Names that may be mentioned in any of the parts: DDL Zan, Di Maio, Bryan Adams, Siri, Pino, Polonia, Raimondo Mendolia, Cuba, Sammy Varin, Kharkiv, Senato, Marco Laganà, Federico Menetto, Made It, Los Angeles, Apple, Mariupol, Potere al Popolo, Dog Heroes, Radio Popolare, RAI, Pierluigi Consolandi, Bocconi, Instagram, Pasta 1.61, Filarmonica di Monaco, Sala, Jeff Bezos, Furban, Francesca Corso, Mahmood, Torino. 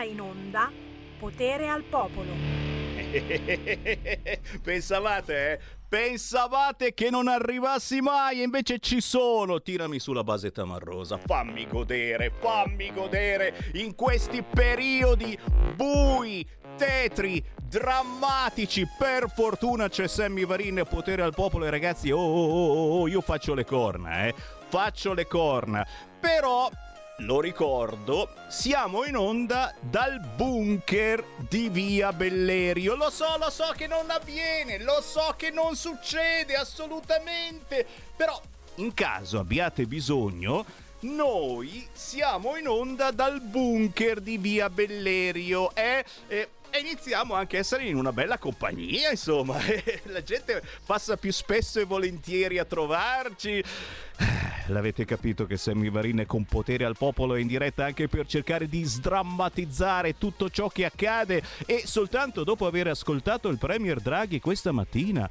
torna in onda Potere al Popolo. Pensavate, eh? Pensavate che non arrivassi mai e invece ci sono. Tirami sulla basetta marrosa, fammi godere in questi periodi bui, tetri, drammatici. Per fortuna c'è Sammy Varin e Potere al Popolo. E ragazzi, io faccio le corna, faccio le corna. Però, lo ricordo, siamo in onda dal bunker di Via Bellerio. Lo so che non avviene, lo so che non succede assolutamente. Però, in caso abbiate bisogno, noi siamo in onda dal bunker di Via Bellerio, e iniziamo anche a essere in una bella compagnia, insomma. La gente passa più spesso e volentieri a trovarci. L'avete capito che Sammy Varin con Potere al Popolo è in diretta anche per cercare di sdrammatizzare tutto ciò che accade, e soltanto dopo aver ascoltato il Premier Draghi questa mattina,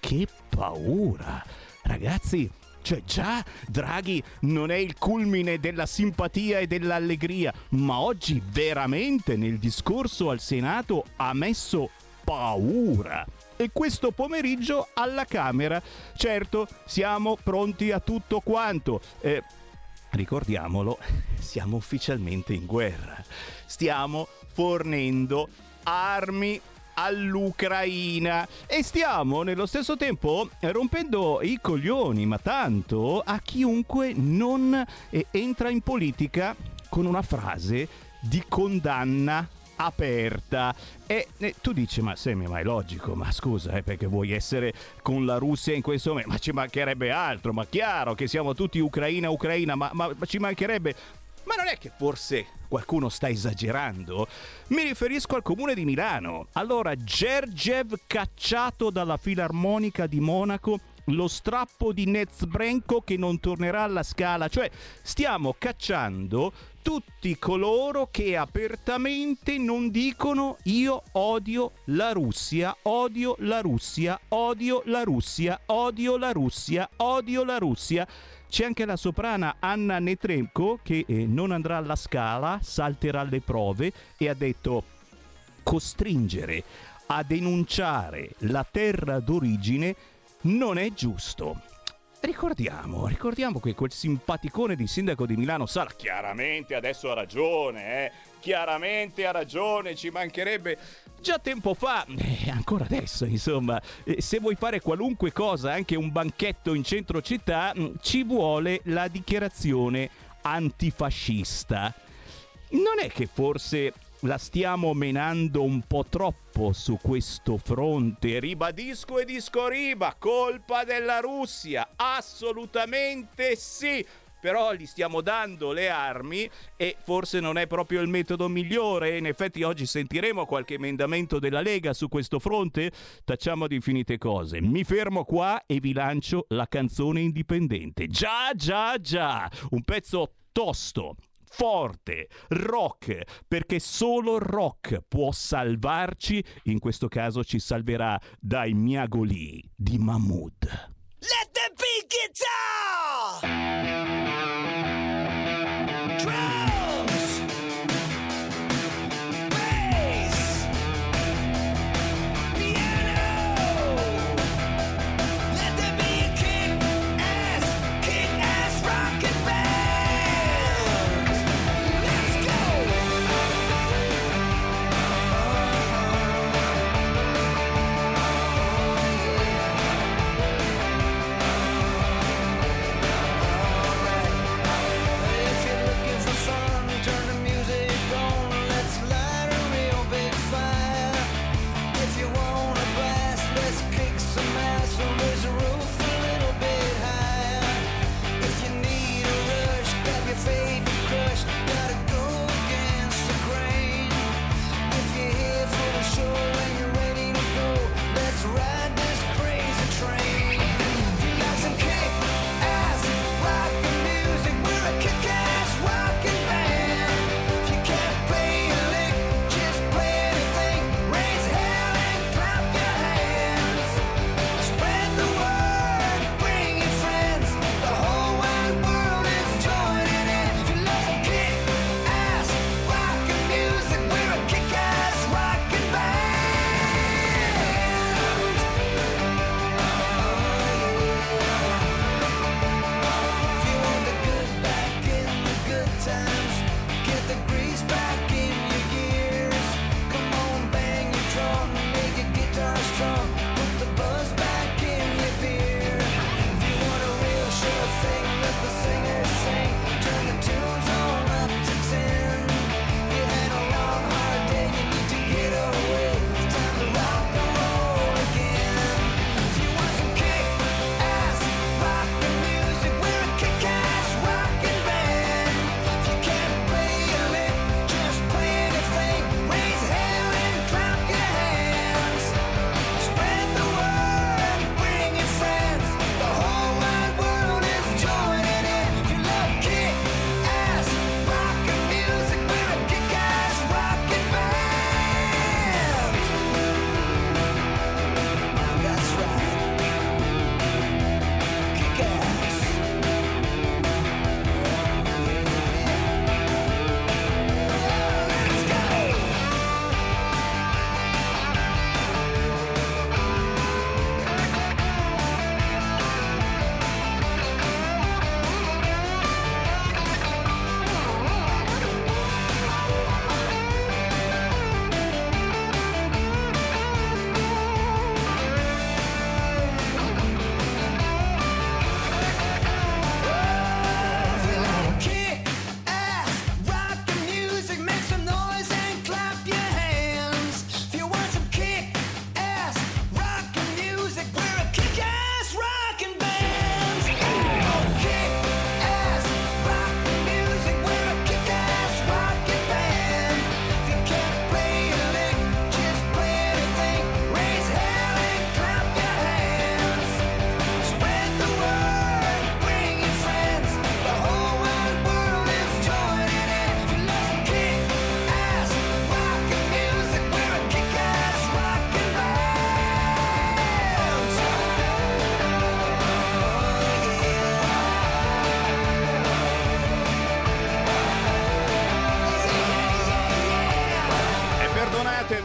che paura! Ragazzi, cioè già Draghi non è il culmine della simpatia e dell'allegria, ma oggi veramente nel discorso al Senato ha messo paura. E questo pomeriggio alla Camera. Certo, siamo pronti a tutto quanto. Ricordiamolo, siamo ufficialmente in guerra. Stiamo fornendo armi all'Ucraina e stiamo nello stesso tempo rompendo i coglioni, ma tanto, a chiunque non entra in politica con una frase di condanna aperta. E tu dici, ma Sammy, ma è logico, ma scusa, perché vuoi essere con la Russia in questo momento? Ma ci mancherebbe altro, ma chiaro che siamo tutti Ucraina, Ucraina, ma ci mancherebbe. Ma non è che forse qualcuno sta esagerando? Mi riferisco al comune di Milano. Allora, Gergev cacciato dalla Filarmonica di Monaco, lo strappo di Nezbrenko che non tornerà alla Scala. Cioè, stiamo cacciando tutti coloro che apertamente non dicono io odio la Russia, odio la Russia, odio la Russia, odio la Russia, odio la Russia. C'è anche la soprana Anna Netrebko che non andrà alla Scala, salterà le prove e ha detto: costringere a denunciare la terra d'origine non è giusto. Ricordiamo che quel simpaticone di sindaco di Milano Sala, chiaramente adesso ha ragione, chiaramente ha ragione, ci mancherebbe, già tempo fa, ancora adesso insomma, se vuoi fare qualunque cosa, anche un banchetto in centro città, ci vuole la dichiarazione antifascista. Non è che forse la stiamo menando un po' troppo su questo fronte? Ribadisco e discoriba, colpa della Russia, assolutamente sì. Però gli stiamo dando le armi e forse non è proprio il metodo migliore. In effetti oggi sentiremo qualche emendamento della Lega su questo fronte. Tacciamo di finite cose. Mi fermo qua e vi lancio la canzone indipendente. Già, già, già. Un pezzo tosto, forte, rock, perché solo rock può salvarci. In questo caso ci salverà dai miagoli di Mahmood. Let the beat get down! Drums! Bass! Piano! Let there be a kick ass rockin' band! Let's go!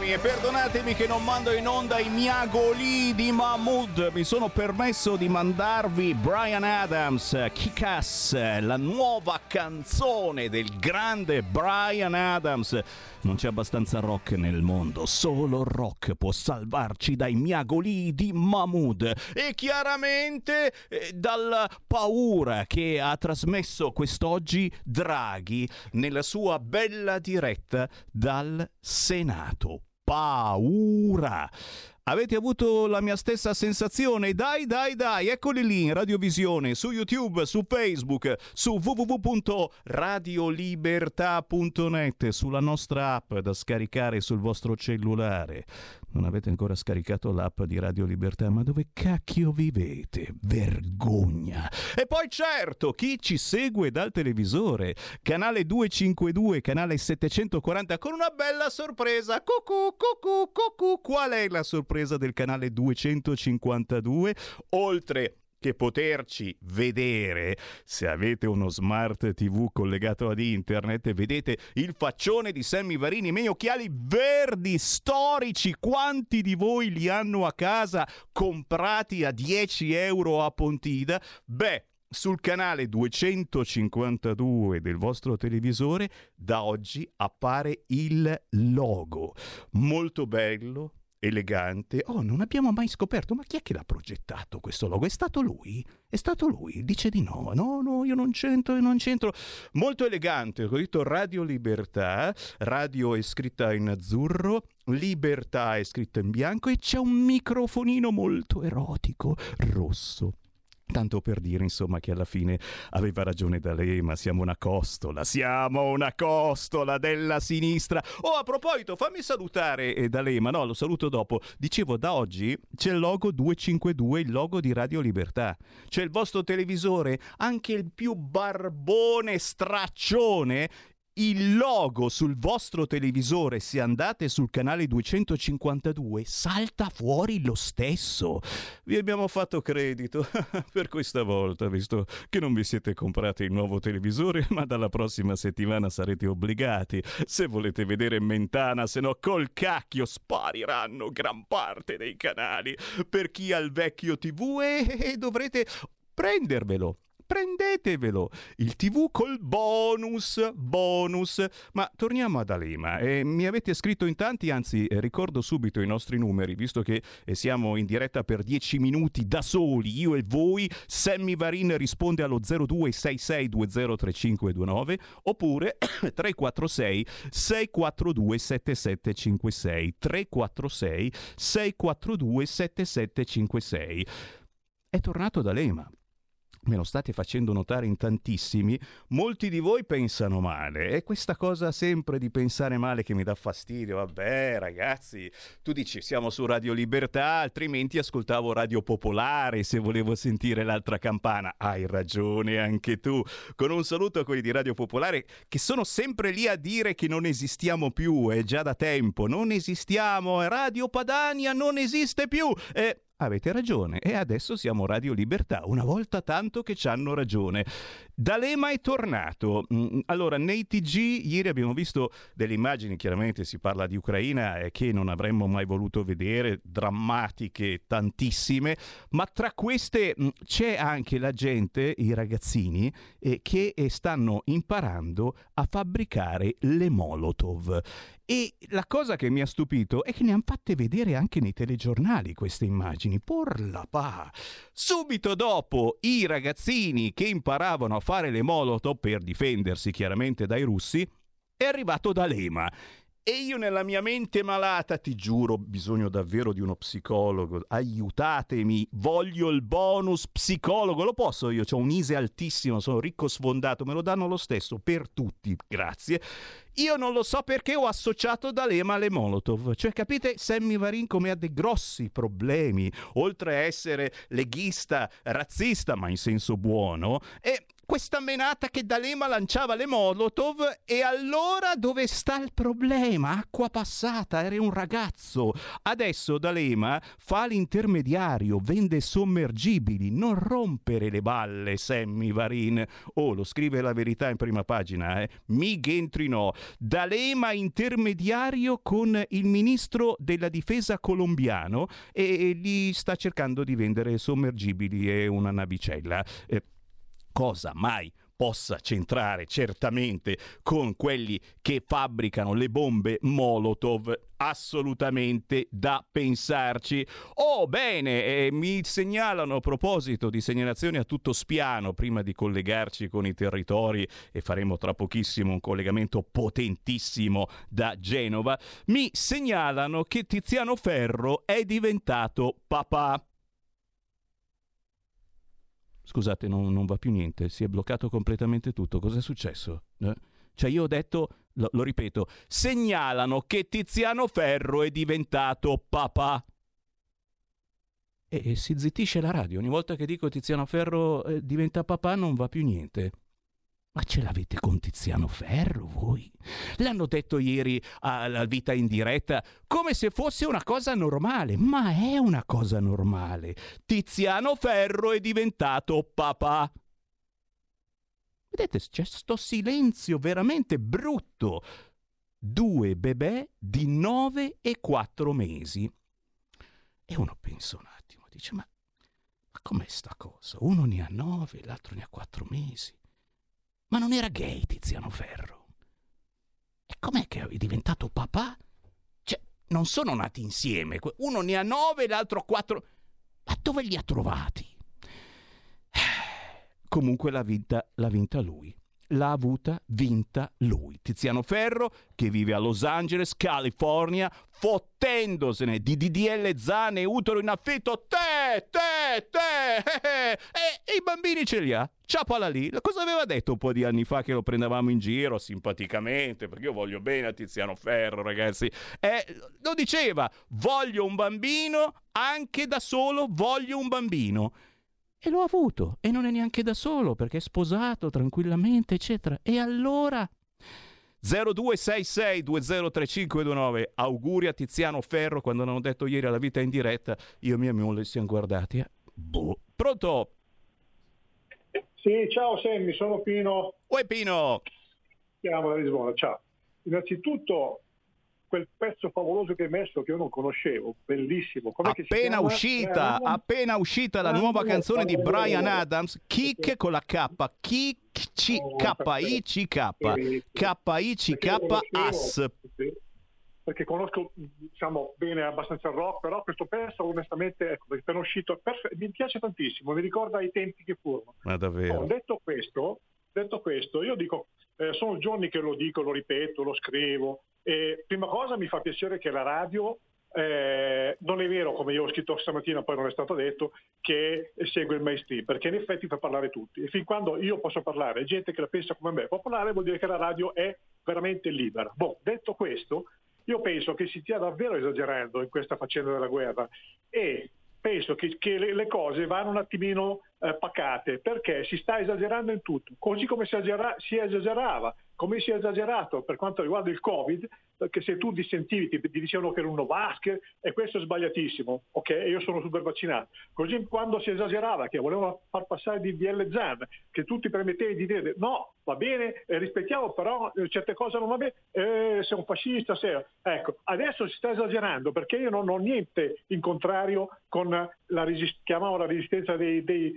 scusatemi e perdonatemi che non mando in onda i miagoli di Mahmood. Mi sono permesso di mandarvi Bryan Adams, Kick Ass, la nuova canzone del grande Bryan Adams. Non c'è abbastanza rock nel mondo, solo rock può salvarci dai miagoli di Mahmood e chiaramente dalla paura che ha trasmesso quest'oggi Draghi nella sua bella diretta dal Senato. Paura! Avete avuto la mia stessa sensazione? Dai, eccoli lì in radiovisione, su YouTube, su Facebook, su www.radiolibertà.net, sulla nostra app da scaricare sul vostro cellulare. Non avete ancora scaricato l'app di Radio Libertà, ma dove cacchio vivete? Vergogna! E poi certo, chi ci segue dal televisore, Canale 252, Canale 740, con una bella sorpresa. Cucù, cucù, cucù. Qual è la sorpresa del Canale 252? Oltre che poterci vedere, se avete uno smart TV collegato ad internet, vedete il faccione di Sammy Varin, i miei occhiali verdi storici. Quanti di voi li hanno a casa comprati a 10 euro a Pontida? Beh, sul canale 252 del vostro televisore da oggi appare il logo. Molto bello, elegante. Oh, non abbiamo mai scoperto, ma chi è che l'ha progettato questo logo? È stato lui? È stato lui? Dice di no. No, io non c'entro. Molto elegante, ho detto Radio Libertà, radio è scritta in azzurro, libertà è scritta in bianco e c'è un microfonino molto erotico, rosso. Tanto per dire, insomma, che alla fine aveva ragione D'Alema, siamo una costola della sinistra. Oh, a proposito, fammi salutare D'Alema, no, lo saluto dopo. Dicevo, da oggi c'è il logo 252, il logo di Radio Libertà. C'è il vostro televisore, anche il più barbone straccione. Il logo sul vostro televisore, se andate sul canale 252, salta fuori lo stesso. Vi abbiamo fatto credito per questa volta, visto che non vi siete comprati il nuovo televisore, ma dalla prossima settimana sarete obbligati. Se volete vedere Mentana, se no col cacchio spariranno gran parte dei canali. Per chi ha il vecchio TV e dovrete prendervelo. Prendetevelo, il TV col bonus. Ma torniamo ad D'Alema. Mi avete scritto in tanti, anzi ricordo subito i nostri numeri, visto che siamo in diretta per 10 minuti da soli, io e voi. Sammy Varin risponde allo 0266203529 oppure 346 642 7756 346 642 7756. È tornato D'Alema. Me lo state facendo notare in tantissimi, molti di voi pensano male e questa cosa sempre di pensare male che mi dà fastidio. Vabbè ragazzi, tu dici siamo su Radio Libertà, altrimenti ascoltavo Radio Popolare se volevo sentire l'altra campana. Hai ragione anche tu. Con un saluto a quelli di Radio Popolare che sono sempre lì a dire che non esistiamo più, è già da tempo, non esistiamo, Radio Padania non esiste più. Avete ragione, e adesso siamo Radio Libertà, una volta tanto che ci hanno ragione. D'Alema è tornato. Allora, nei TG ieri abbiamo visto delle immagini, chiaramente si parla di Ucraina, che non avremmo mai voluto vedere, drammatiche, tantissime, ma tra queste c'è anche la gente, i ragazzini, che stanno imparando a fabbricare le Molotov. E la cosa che mi ha stupito è che ne hanno fatte vedere anche nei telegiornali queste immagini. Porla pa! Subito dopo i ragazzini che imparavano a fare le Molotov per difendersi chiaramente dai russi, è arrivato D'Alema. E io nella mia mente malata, ti giuro, bisogno davvero di uno psicologo, aiutatemi, voglio il bonus psicologo, lo posso io, c'ho un ISE altissimo, sono ricco sfondato, me lo danno lo stesso per tutti, grazie. Io non lo so perché ho associato D'Alema alle Molotov, cioè capite Sammy Varin come ha dei grossi problemi, oltre a essere leghista, razzista, ma in senso buono, e questa menata che D'Alema lanciava le Molotov, e allora dove sta il problema? Acqua passata, era un ragazzo. Adesso D'Alema fa l'intermediario, vende sommergibili. Non rompere le balle, Sammy Varin. Oh, lo scrive La Verità in prima pagina, eh? Migentrinò. D'Alema intermediario con il ministro della difesa colombiano, e gli sta cercando di vendere sommergibili e una navicella. Cosa mai possa c'entrare certamente con quelli che fabbricano le bombe Molotov, assolutamente da pensarci. Oh bene, mi segnalano, a proposito di segnalazioni a tutto spiano, prima di collegarci con i territori, e faremo tra pochissimo un collegamento potentissimo da Genova, mi segnalano che Tiziano Ferro è diventato papà. Scusate, non va più niente, si è bloccato completamente tutto. Cos'è successo? Cioè io ho detto, lo ripeto, segnalano che Tiziano Ferro è diventato papà. E si zittisce la radio. Ogni volta che dico Tiziano Ferro diventa papà non va più niente. Ma ce l'avete con Tiziano Ferro voi? L'hanno detto ieri alla Vita in Diretta come se fosse una cosa normale, ma è una cosa normale. Tiziano Ferro è diventato papà. Vedete, c'è sto silenzio veramente brutto. 2 bebè di 9 e 4 mesi. E uno pensa un attimo, dice ma com'è sta cosa? Uno ne ha 9, l'altro ne ha 4 mesi. Ma non era gay Tiziano Ferro? E com'è che è diventato papà? Cioè, non sono nati insieme. Uno ne ha 9, l'altro 4. Ma dove li ha trovati? Comunque l'ha vinta lui. L'ha avuta vinta lui. Tiziano Ferro, che vive a Los Angeles, California, fottendosene di DDL, Zane e utero in affitto. E i bambini ce li ha. Ciapala lì. Cosa aveva detto un po' di anni fa che lo prendevamo in giro simpaticamente, perché io voglio bene a Tiziano Ferro, ragazzi. Lo diceva, voglio un bambino, anche da solo voglio un bambino. E l'ho avuto, e non è neanche da solo, perché è sposato tranquillamente, eccetera. E allora? 0266203529, auguri a Tiziano Ferro. Quando l'hanno detto ieri alla Vita in Diretta, io e mia moglie siamo guardati. Pronto? Sì, ciao Sammy, sono Pino. Uè Pino! Siamo da Lisbona, ciao. Innanzitutto, quel pezzo favoloso che hai messo, che io non conoscevo, bellissimo. Com'è appena che uscita, appena uscita la nuova canzone di Bryan Adams, Kick con la K, Kick K-I-C-K, perché conosco, diciamo, bene abbastanza il rock, però questo pezzo onestamente, ecco, perché sono uscito, mi piace tantissimo, mi ricorda i tempi che furono. Ma davvero? No, detto questo, io dico, sono giorni che lo dico, lo ripeto, lo scrivo. Prima cosa mi fa piacere che la radio, non è vero come io ho scritto stamattina, poi non è stato detto, che segue il mainstream, perché in effetti fa parlare tutti, e fin quando io posso parlare gente che la pensa come me popolare, vuol dire che la radio è veramente libera. Detto questo, io penso che si stia davvero esagerando in questa faccenda della guerra, e penso che le cose vanno un attimino pacate, perché si sta esagerando in tutto, così come si esagerava, come si è esagerato per quanto riguarda il Covid, perché se tu dissentivi ti dicevano che era un Novax, e questo è sbagliatissimo, ok? Io sono super vaccinato. Così quando si esagerava, che volevano far passare di DDL Zan, che tu ti permettevi di dire no, va bene, rispettiamo, però certe cose non va bene, sei un fascista, sei... Ecco, adesso si sta esagerando, perché io non ho niente in contrario con la resistenza del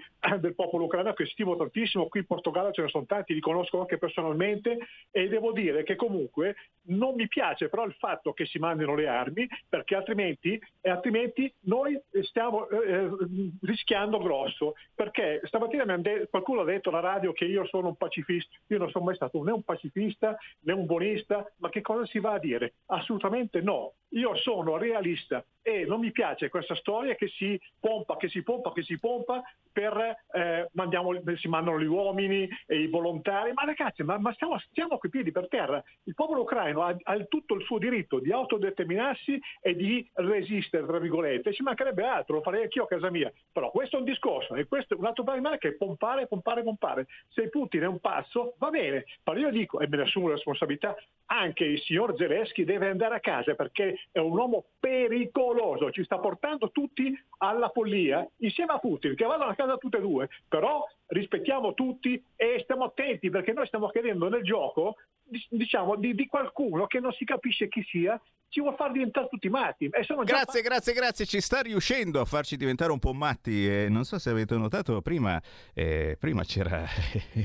popolo ucraino, che stimo tantissimo, qui in Portogallo ce ne sono tanti, li conosco anche personalmente, e devo dire che comunque non mi piace però il fatto che si mandino le armi, perché altrimenti noi stiamo rischiando grosso, perché stamattina qualcuno ha detto alla radio che io sono un pacifista. Io non sono mai stato né un pacifista né un buonista, ma che cosa si va a dire? Assolutamente no, io sono realista, e non mi piace questa storia che si pompa per si mandano gli uomini e i volontari. Ma ragazzi, ma stiamo stiamo coi piedi per terra. Il popolo ucraino ha tutto il suo diritto di autodeterminarsi e di resistere, tra virgolette, ci mancherebbe altro, lo farei anch'io a casa mia, però questo è un discorso e questo è un altro problema che è pompare. Se Putin è un pazzo va bene, però io dico, e me ne assumo la responsabilità, anche il signor Zelensky deve andare a casa perché è un uomo pericoloso, ci sta portando tutti alla follia insieme a Putin, che vanno a casa tutte e due, però rispettiamo tutti e stiamo attenti perché noi stiamo cadendo nel gioco, diciamo, di qualcuno che non si capisce chi sia, ci vuol far diventare tutti matti. Grazie, ci sta riuscendo a farci diventare un po' matti. Non so se avete notato, prima c'era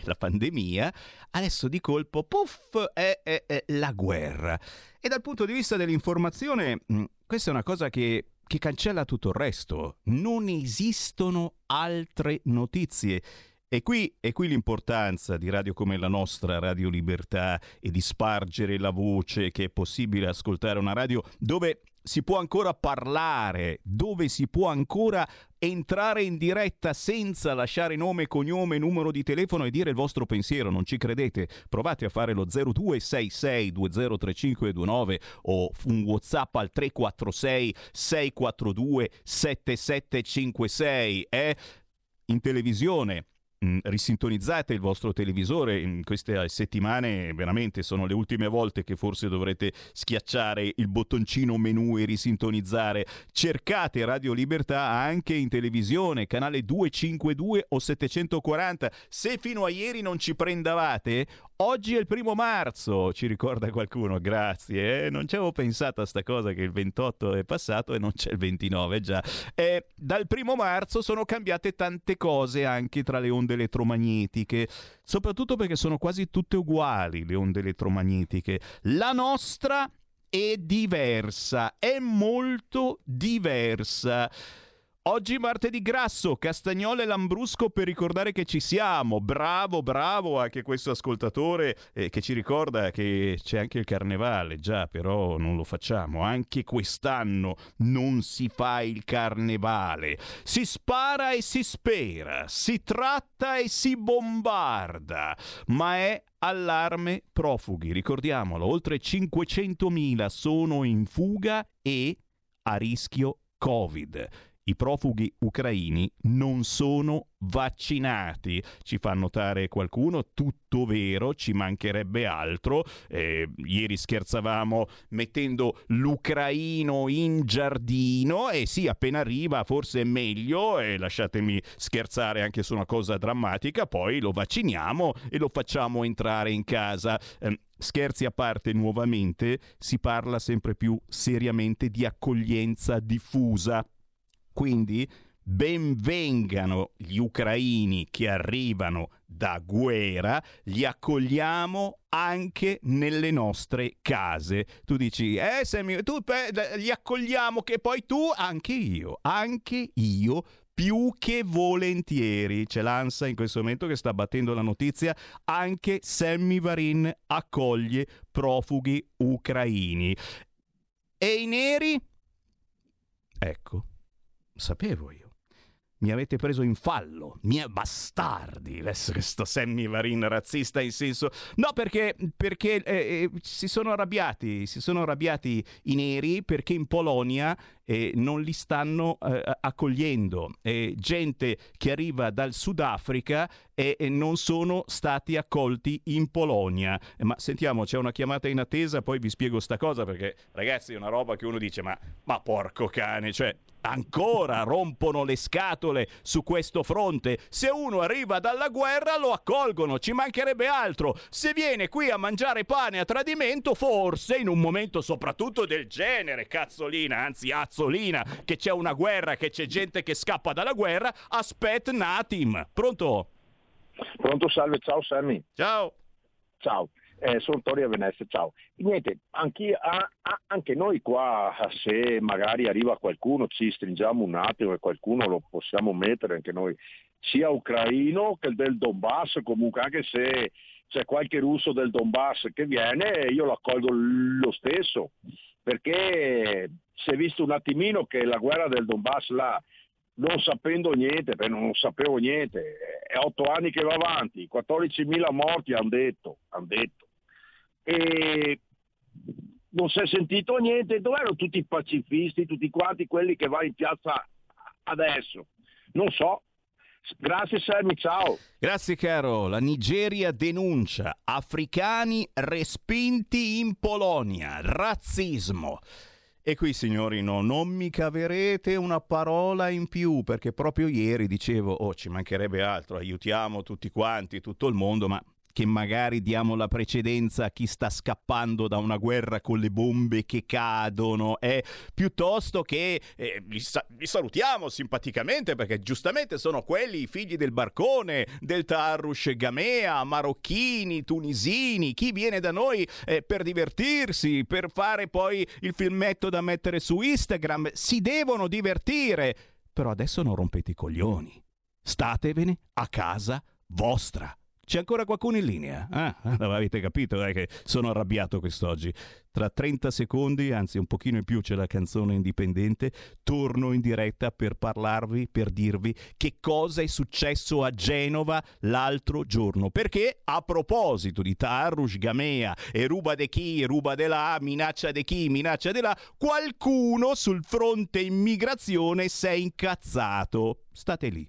la pandemia, adesso di colpo, puff, è la guerra. E dal punto di vista dell'informazione, questa è una cosa che cancella tutto il resto. Non esistono altre notizie. E qui l'importanza di radio come la nostra, Radio Libertà, e di spargere la voce che è possibile ascoltare una radio dove si può ancora parlare, dove si può ancora entrare in diretta senza lasciare nome, cognome, numero di telefono e dire il vostro pensiero. Non ci credete? Provate a fare lo 0266203529 o un WhatsApp al 346 642 7756. In televisione risintonizzate il vostro televisore, in queste settimane veramente sono le ultime volte che forse dovrete schiacciare il bottoncino menu e risintonizzare. Cercate Radio Libertà anche in televisione, canale 252 o 740. Se fino a ieri non ci prendavate, oggi è il 1 marzo, ci ricorda qualcuno, grazie. Non ci avevo pensato a sta cosa che il 28 è passato e non c'è il 29 già. Dal 1 marzo sono cambiate tante cose anche tra le onde elettromagnetiche, soprattutto perché sono quasi tutte uguali le onde elettromagnetiche. La nostra è diversa, è molto diversa. Oggi martedì grasso, Castagnolo e Lambrusco per ricordare che ci siamo. Bravo anche questo ascoltatore che ci ricorda che c'è anche il carnevale. Già, però non lo facciamo, anche quest'anno non si fa il carnevale. Si spara e si spera, si tratta e si bombarda, ma è allarme profughi, ricordiamolo, oltre 500.000 sono in fuga e a rischio Covid. I profughi ucraini non sono vaccinati, ci fa notare qualcuno, tutto vero, ci mancherebbe altro. Ieri scherzavamo mettendo l'ucraino in giardino e sì, appena arriva forse è meglio, e lasciatemi scherzare anche su una cosa drammatica, poi lo vacciniamo e lo facciamo entrare in casa. Scherzi a parte, nuovamente si parla sempre più seriamente di accoglienza diffusa. Quindi ben vengano gli ucraini che arrivano da guerra, li accogliamo anche nelle nostre case. Tu dici, Sammy, tu li accogliamo, che poi tu, anche io, più che volentieri. C'è l'ANSA in questo momento che sta battendo la notizia, anche Sammy Varin accoglie profughi ucraini. E i neri? Ecco. Sapevo io. Mi avete preso in fallo, bastardi, adesso questo Sammy Varin razzista in senso... No, perché si sono arrabbiati i neri perché in Polonia non li stanno accogliendo. Gente che arriva dal Sudafrica e non sono stati accolti in Polonia. Ma sentiamo, c'è una chiamata in attesa, poi vi spiego sta cosa, perché ragazzi è una roba che uno dice ma porco cane, cioè... Ancora rompono le scatole su questo fronte. Se uno arriva dalla guerra lo accolgono, ci mancherebbe altro. Se viene qui a mangiare pane a tradimento, forse in un momento soprattutto del genere, azzolina, che c'è una guerra, che c'è gente che scappa dalla guerra, aspet natim. Pronto, salve, ciao Sammy. Ciao. Sono Tori a Venezia, ciao. Niente, anche noi qua, se magari arriva qualcuno, ci stringiamo un attimo e qualcuno lo possiamo mettere anche noi, sia ucraino che del Donbass, comunque anche se c'è qualche russo del Donbass che viene, io lo accolgo lo stesso, perché si è visto un attimino che la guerra del Donbass là, non sapevo niente, è 8 anni che va avanti, 14.000 morti hanno detto. e non si è sentito niente. Dov'erano tutti i pacifisti, tutti quanti quelli che vanno in piazza adesso? Non so. Grazie Sammy, ciao. Grazie caro. La Nigeria denuncia africani respinti in Polonia, razzismo. E qui signori, no, non mi caverete una parola in più, perché proprio ieri dicevo, oh, ci mancherebbe altro, aiutiamo tutti quanti, tutto il mondo, ma che magari diamo la precedenza a chi sta scappando da una guerra con le bombe che cadono, piuttosto che li salutiamo simpaticamente, perché giustamente sono quelli i figli del barcone, del Tarrus Gamea, marocchini, tunisini, chi viene da noi per divertirsi, per fare poi il filmetto da mettere su Instagram, si devono divertire, però adesso non rompete i coglioni, statevene a casa vostra. C'è ancora qualcuno in linea? Ah, avete capito, che sono arrabbiato quest'oggi. Tra 30 secondi, anzi un pochino in più, c'è la canzone indipendente. Torno in diretta per parlarvi, per dirvi che cosa è successo a Genova l'altro giorno. Perché a proposito di Tarrus Gamea e ruba de chi, ruba de là, minaccia de chi, minaccia de là, qualcuno sul fronte immigrazione si è incazzato. State lì.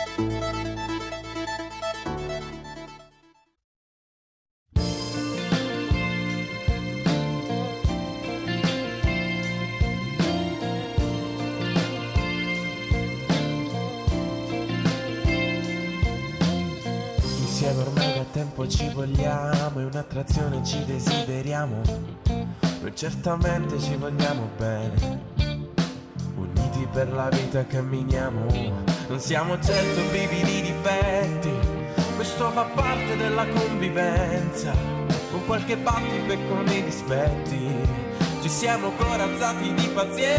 Ci vogliamo e un'attrazione ci desideriamo, noi certamente ci vogliamo bene, uniti per la vita camminiamo, non siamo certo vivi di difetti, questo fa parte della convivenza, con qualche battito e con i dispetti, ci siamo corazzati di pazienza,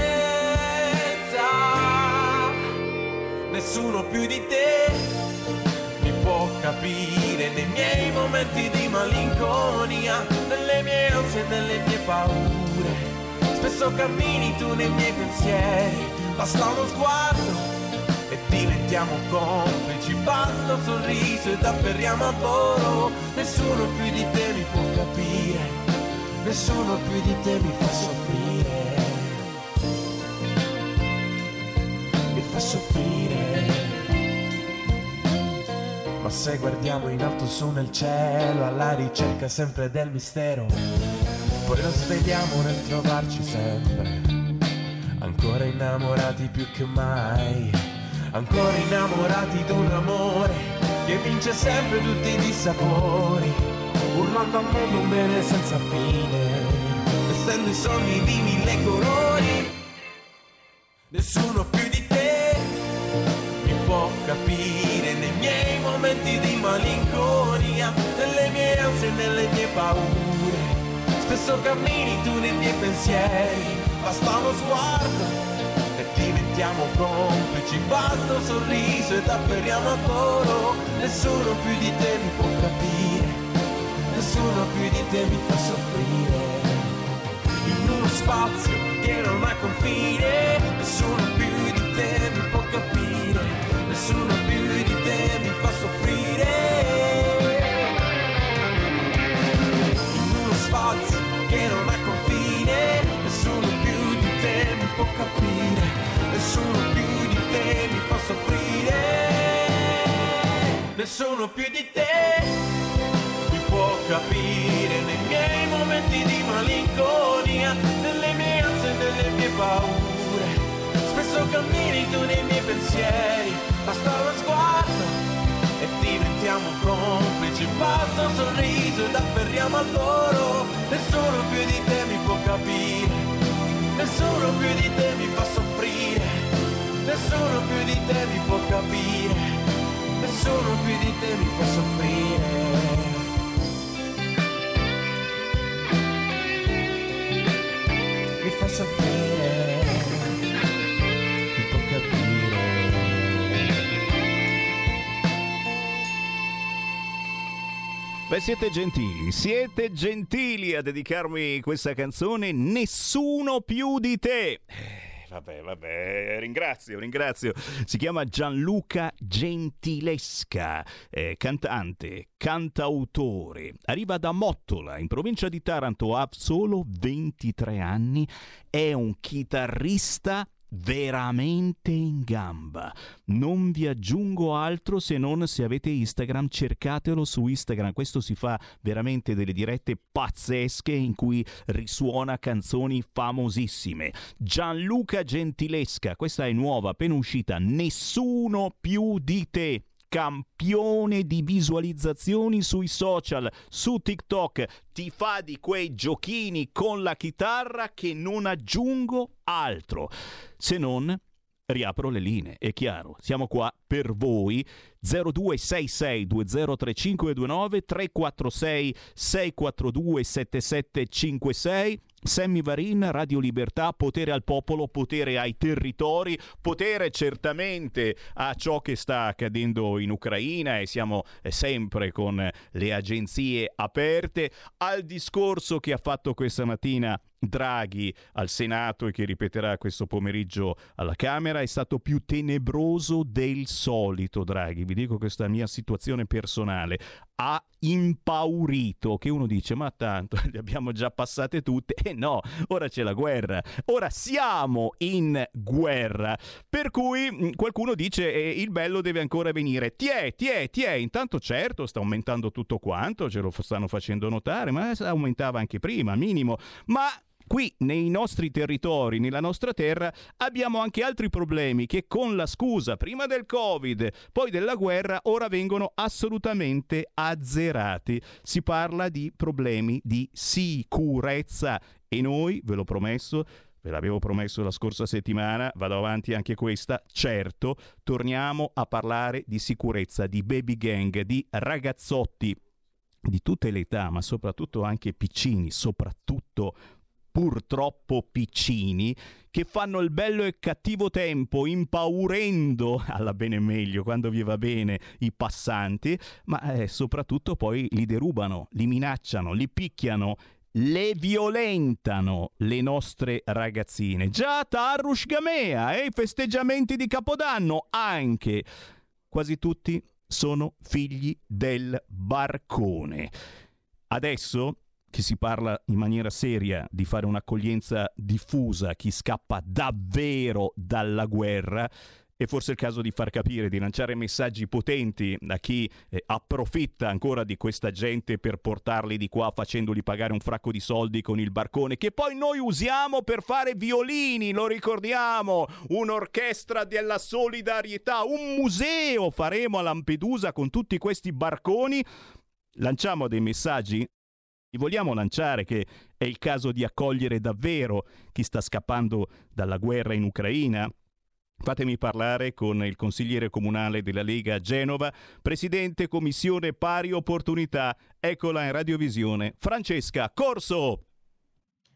nessuno più di te può capire nei miei momenti di malinconia, delle mie ansie e delle mie paure. Spesso cammini tu nei miei pensieri, basta uno sguardo e diventiamo complici, basta un sorriso ed afferriamo a volo. Nessuno più di te mi può capire, nessuno più di te mi fa soffrire, mi fa soffrire. Ma se guardiamo in alto su nel cielo, alla ricerca sempre del mistero, poi lo svegliamo nel trovarci sempre, ancora innamorati più che mai, ancora innamorati d'un amore che vince sempre tutti i dissapori, urlando al mondo un bene senza fine, vestendo i sogni di mille colori. Nessuno più di te mi può capire nei miei momenti di malinconia, nelle mie ansie e nelle mie paure, spesso cammini tu nei miei pensieri, basta uno sguardo e diventiamo complici, basta un sorriso ed afferriamo a volo. Nessuno più di te mi può capire, nessuno più di te mi fa soffrire, in uno spazio che non ha confine, nessuno più di te mi può capire, nessuno più di te mi fa soffrire, in uno spazio che non ha confine, nessuno più di te mi può capire, nessuno più di te mi fa soffrire, nessuno più di te mi può capire nei miei momenti di malinconia, nelle mie ansie e nelle mie paure, spesso cammini tu nei miei pensieri, basta lo sguardo e diventiamo complici, basta un sorriso ed afferriamo al volo. Nessuno più di te mi può capire, nessuno più di te mi fa soffrire, nessuno più di te mi può capire, nessuno più di te mi fa soffrire. Mi fa soffrire, mi può capire. Beh, siete gentili a dedicarmi questa canzone, Nessuno più di te. Vabbè, ringrazio. Si chiama Gianluca Gentilesca, cantante, cantautore. Arriva da Mottola, in provincia di Taranto, ha solo 23 anni, è un chitarrista veramente in gamba. Non vi aggiungo altro, se non, se avete Instagram, cercatelo su Instagram. Questo si fa veramente delle dirette pazzesche in cui risuona canzoni famosissime. Gianluca Gentilesca, questa è nuova, appena uscita, Nessuno più di te. Campione di visualizzazioni sui social, su TikTok, ti fa di quei giochini con la chitarra che non aggiungo altro. Se non, riapro le linee, è chiaro, siamo qua per voi. 0266 203529 346 642 7756. Sammy Varin, Radio Libertà, potere al popolo, potere ai territori, potere certamente a ciò che sta accadendo in Ucraina, e siamo sempre con le agenzie aperte al discorso che ha fatto questa mattina Draghi al Senato e che ripeterà questo pomeriggio alla Camera. È stato più tenebroso del solito Draghi, vi dico questa mia situazione personale. Ha impaurito, che uno dice ma tanto le abbiamo già passate tutte, e no, ora c'è la guerra, ora siamo in guerra, per cui qualcuno dice il bello deve ancora venire, tiè, intanto certo sta aumentando tutto quanto, ce lo stanno facendo notare, ma aumentava anche prima, minimo, ma qui nei nostri territori, nella nostra terra, abbiamo anche altri problemi che con la scusa prima del Covid, poi della guerra, ora vengono assolutamente azzerati. Si parla di problemi di sicurezza e noi, ve l'ho promesso, ve l'avevo promesso la scorsa settimana, vado avanti anche questa, certo, torniamo a parlare di sicurezza, di baby gang, di ragazzotti di tutte le età, ma soprattutto anche piccini, soprattutto purtroppo piccini, che fanno il bello e cattivo tempo impaurendo alla bene meglio quando vi va bene i passanti, ma soprattutto poi li derubano, li minacciano, li picchiano, le violentano le nostre ragazzine. Già a Tarrus Gamea e i festeggiamenti di Capodanno anche, quasi tutti sono figli del barcone. Adesso che si parla in maniera seria di fare un'accoglienza diffusa a chi scappa davvero dalla guerra, è forse il caso di far capire, di lanciare messaggi potenti a chi approfitta ancora di questa gente per portarli di qua facendoli pagare un fracco di soldi con il barcone, che poi noi usiamo per fare violini, lo ricordiamo, un'orchestra della solidarietà, un museo faremo a Lampedusa con tutti questi barconi. Lanciamo dei messaggi, vogliamo lanciare che è il caso di accogliere davvero chi sta scappando dalla guerra in Ucraina? Fatemi parlare con il consigliere comunale della Lega a Genova, presidente Commissione Pari Opportunità, eccola in radiovisione, Francesca Corso.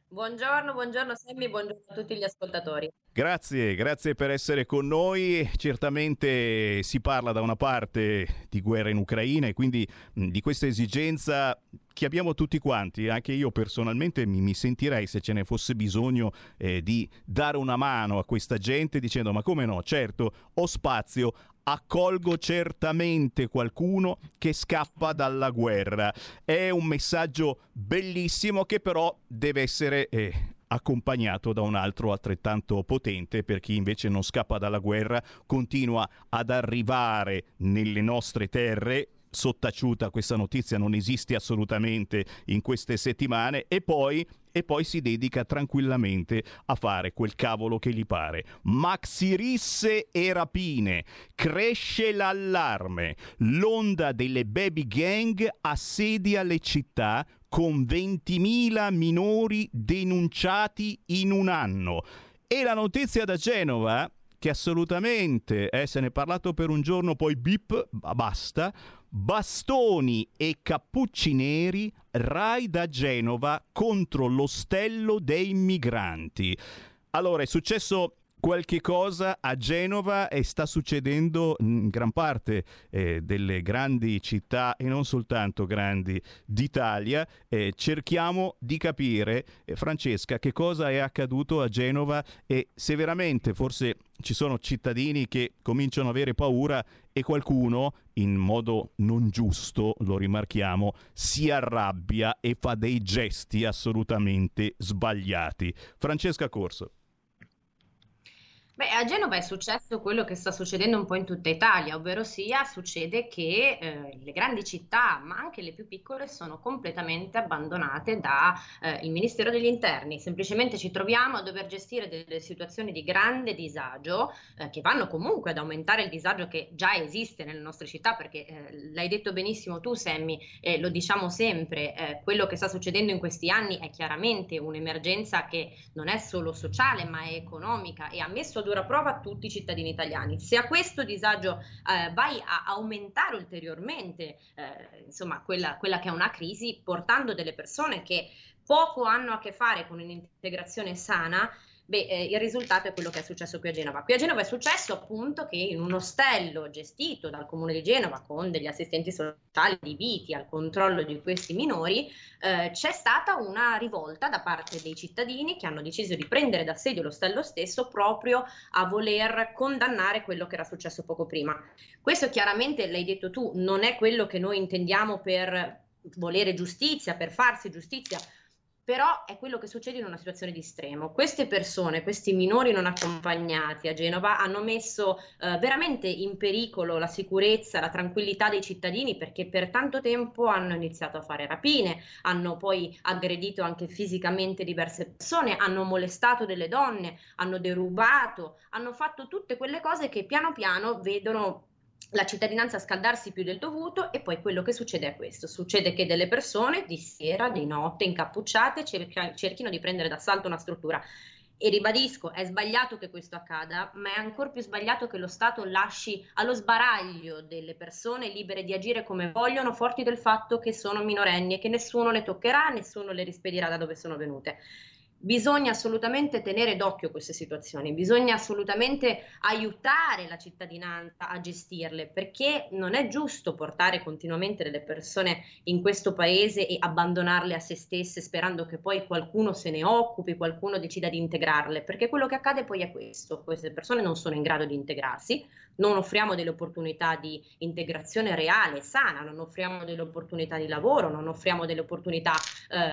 Buongiorno Sammy, buongiorno a tutti gli ascoltatori. Grazie per essere con noi. Certamente si parla da una parte di guerra in Ucraina e quindi di questa esigenza che abbiamo tutti quanti, anche io personalmente mi sentirei, se ce ne fosse bisogno, di dare una mano a questa gente dicendo ma come no, certo, ho spazio, accolgo certamente qualcuno che scappa dalla guerra. È un messaggio bellissimo che però deve essere accompagnato da un altro altrettanto potente per chi invece non scappa dalla guerra, continua ad arrivare nelle nostre terre. Sottaciuta questa notizia, non esiste assolutamente in queste settimane, e poi si dedica tranquillamente a fare quel cavolo che gli pare. Maxirisse e rapine, cresce l'allarme, l'onda delle baby gang assedia le città con 20.000 minori denunciati in un anno. E la notizia da Genova, che assolutamente se ne è parlato per un giorno, poi bip, basta. Bastoni e cappucci neri, RAI da Genova contro l'ostello dei migranti. Allora, è successo qualche cosa a Genova e sta succedendo in gran parte delle grandi città e non soltanto grandi d'Italia. Cerchiamo di capire, Francesca, che cosa è accaduto a Genova e se veramente forse ci sono cittadini che cominciano ad avere paura e qualcuno, in modo non giusto, lo rimarchiamo, si arrabbia e fa dei gesti assolutamente sbagliati. Francesca Corso. Beh, a Genova è successo quello che sta succedendo un po' in tutta Italia, ovvero sia succede che le grandi città, ma anche le più piccole, sono completamente abbandonate da il Ministero degli Interni. Semplicemente ci troviamo a dover gestire delle situazioni di grande disagio che vanno comunque ad aumentare il disagio che già esiste nelle nostre città, perché l'hai detto benissimo tu, Sammy, lo diciamo sempre, quello che sta succedendo in questi anni è chiaramente un'emergenza che non è solo sociale ma è economica e ha messo dura prova a tutti i cittadini italiani. Se a questo disagio vai a aumentare ulteriormente insomma quella che è una crisi, portando delle persone che poco hanno a che fare con un'integrazione sana, il risultato è quello che è successo qui a Genova. Qui a Genova è successo appunto che in un ostello gestito dal Comune di Genova con degli assistenti sociali adibiti al controllo di questi minori c'è stata una rivolta da parte dei cittadini che hanno deciso di prendere d'assedio l'ostello stesso proprio a voler condannare quello che era successo poco prima. Questo chiaramente, l'hai detto tu, non è quello che noi intendiamo per volere giustizia, per farsi giustizia, però è quello che succede in una situazione di estremo. Queste persone, questi minori non accompagnati a Genova hanno messo veramente in pericolo la sicurezza, la tranquillità dei cittadini, perché per tanto tempo hanno iniziato a fare rapine, hanno poi aggredito anche fisicamente diverse persone, hanno molestato delle donne, hanno derubato, hanno fatto tutte quelle cose che piano piano vedono la cittadinanza scaldarsi più del dovuto. E poi quello che succede è questo: succede che delle persone di sera, di notte, incappucciate cerchino di prendere d'assalto una struttura. E ribadisco, è sbagliato che questo accada, ma è ancor più sbagliato che lo Stato lasci allo sbaraglio delle persone libere di agire come vogliono, forti del fatto che sono minorenni e che nessuno le toccherà, nessuno le rispedirà da dove sono venute. Bisogna assolutamente tenere d'occhio queste situazioni, bisogna assolutamente aiutare la cittadinanza a gestirle, perché non è giusto portare continuamente delle persone in questo paese e abbandonarle a se stesse sperando che poi qualcuno se ne occupi, qualcuno decida di integrarle, perché quello che accade poi è questo: queste persone non sono in grado di integrarsi, non offriamo delle opportunità di integrazione reale, sana, non offriamo delle opportunità di lavoro, non offriamo delle opportunità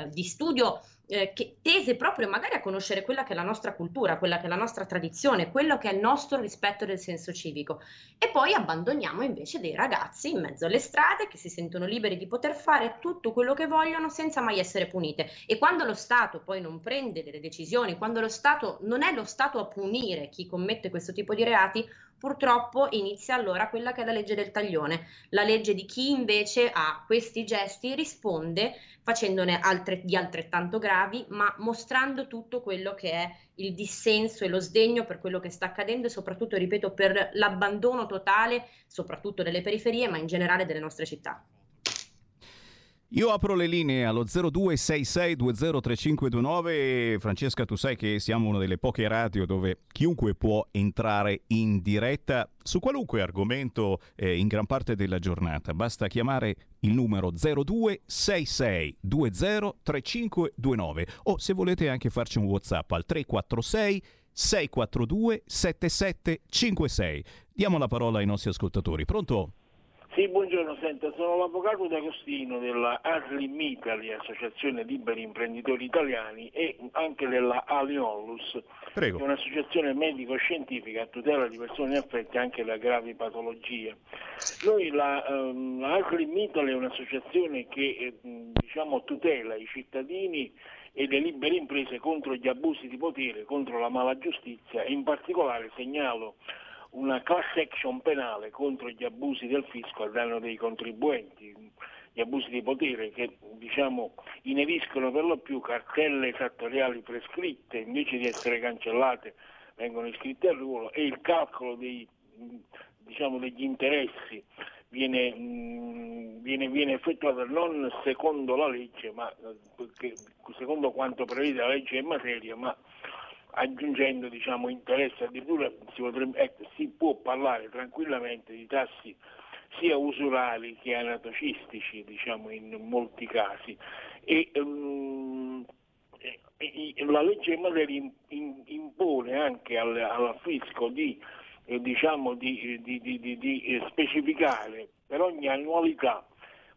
di studio che tese proprio magari a conoscere quella che è la nostra cultura, quella che è la nostra tradizione, quello che è il nostro rispetto del senso civico. E poi abbandoniamo invece dei ragazzi in mezzo alle strade che si sentono liberi di poter fare tutto quello che vogliono senza mai essere punite. E quando lo Stato poi non prende delle decisioni, quando lo Stato non è lo Stato a punire chi commette questo tipo di reati, purtroppo inizia allora quella che è la legge del taglione, la legge di chi invece a questi gesti risponde facendone di altrettanto gravi, ma mostrando tutto quello che è il dissenso e lo sdegno per quello che sta accadendo e soprattutto, ripeto, per l'abbandono totale, soprattutto delle periferie, ma in generale delle nostre città. Io apro le linee allo 0266203529. Francesca, tu sai che siamo una delle poche radio dove chiunque può entrare in diretta su qualunque argomento in gran parte della giornata. Basta chiamare il numero 0266203529 o se volete anche farci un WhatsApp al 346 642 7756. Diamo la parola ai nostri ascoltatori. Pronto? Sì, buongiorno, senta, sono l'avvocato D'Agostino della Arlim Italy, Associazione Liberi Imprenditori Italiani, e anche della Aliollus, che è un'associazione medico-scientifica a tutela di persone affette anche da gravi patologie. Noi la Arlim Italy è un'associazione che tutela i cittadini e le libere imprese contro gli abusi di potere, contro la mala giustizia, e in particolare segnalo una class action penale contro gli abusi del fisco a danno dei contribuenti, gli abusi di potere che ineriscono per lo più cartelle esattoriali prescritte, invece di essere cancellate vengono iscritte al ruolo, e il calcolo degli interessi viene effettuato non secondo la legge, ma secondo quanto prevede la legge in materia, ma aggiungendo interesse, addirittura si può parlare tranquillamente di tassi sia usurali che anatocistici in molti casi, e la legge in materia impone anche al fisco di specificare per ogni annualità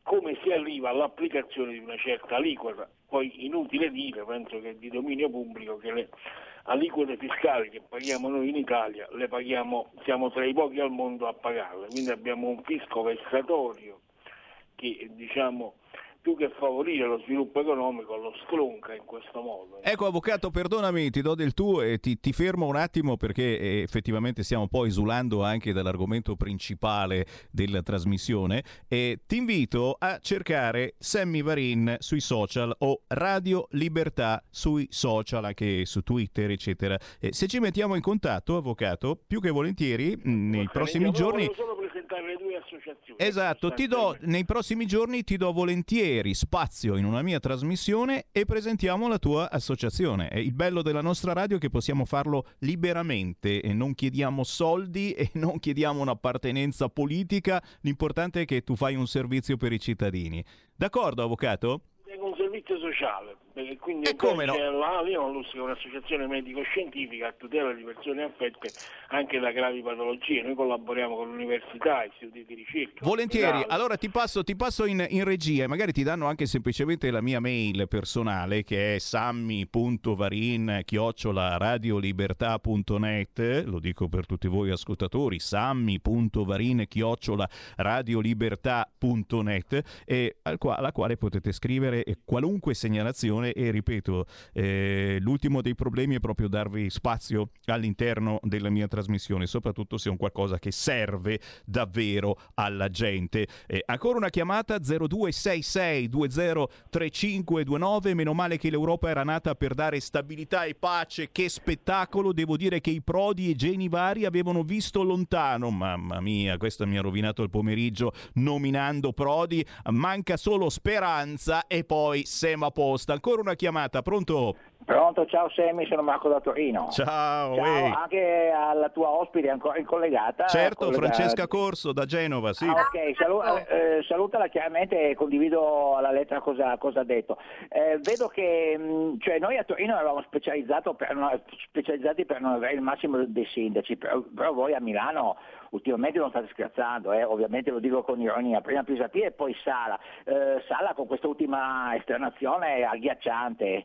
come si arriva all'applicazione di una certa aliquota. Poi inutile dire, penso che è di dominio pubblico, che le aliquote fiscali che paghiamo noi in Italia le paghiamo, siamo tra i pochi al mondo a pagarle, quindi abbiamo un fisco vessatorio che più che favorire lo sviluppo economico lo stronca in questo modo. Ecco, avvocato, perdonami, ti do del tuo e ti fermo un attimo, perché effettivamente stiamo poi esulando anche dall'argomento principale della trasmissione, e ti invito a cercare Sammy Varin sui social o Radio Libertà sui social, anche su Twitter eccetera. Se ci mettiamo in contatto, avvocato, più che volentieri nei prossimi giorni. Le due associazioni. Esatto, nei prossimi giorni ti do volentieri spazio in una mia trasmissione e presentiamo la tua associazione. È il bello della nostra radio, che possiamo farlo liberamente e non chiediamo soldi e non chiediamo un'appartenenza politica, l'importante è che tu fai un servizio per i cittadini. D'accordo, avvocato? È un servizio sociale, perché quindi c'è l'Aviolus, che è un'associazione medico-scientifica a tutela di persone affette anche da gravi patologie. Noi collaboriamo con l'università, istituti di ricerca. Volentieri, allora ti passo in regia, e magari ti danno anche semplicemente la mia mail personale, che è sammy.varin@radiolibertà.net. Lo dico per tutti voi ascoltatori: sammy.varin@radiolibertà.net, e alla quale potete scrivere qualunque segnalazione, e ripeto, l'ultimo dei problemi è proprio darvi spazio all'interno della mia trasmissione, soprattutto se è un qualcosa che serve davvero alla gente. Ancora una chiamata, 0266 203529. Meno male che l'Europa era nata per dare stabilità e pace. Che spettacolo, devo dire che i Prodi e Genivari avevano visto lontano. Mamma mia, questo mi ha rovinato il pomeriggio nominando Prodi. Manca solo Speranza e poi Sema Posta. Ancora una chiamata, pronto? Pronto, ciao Semi, sono Marco da Torino. Ciao. Anche alla tua ospite ancora in collegata. Certo, Francesca Corso da Genova, sì. Ok, salutala chiaramente e condivido alla lettera cosa ha detto. Vedo che noi a Torino eravamo specializzati per non avere il massimo dei sindaci, però voi a Milano ultimamente non state scherzando, ovviamente lo dico con ironia, prima Pisapia e poi Sala. Sala con questa ultima esternazione agghiacciante,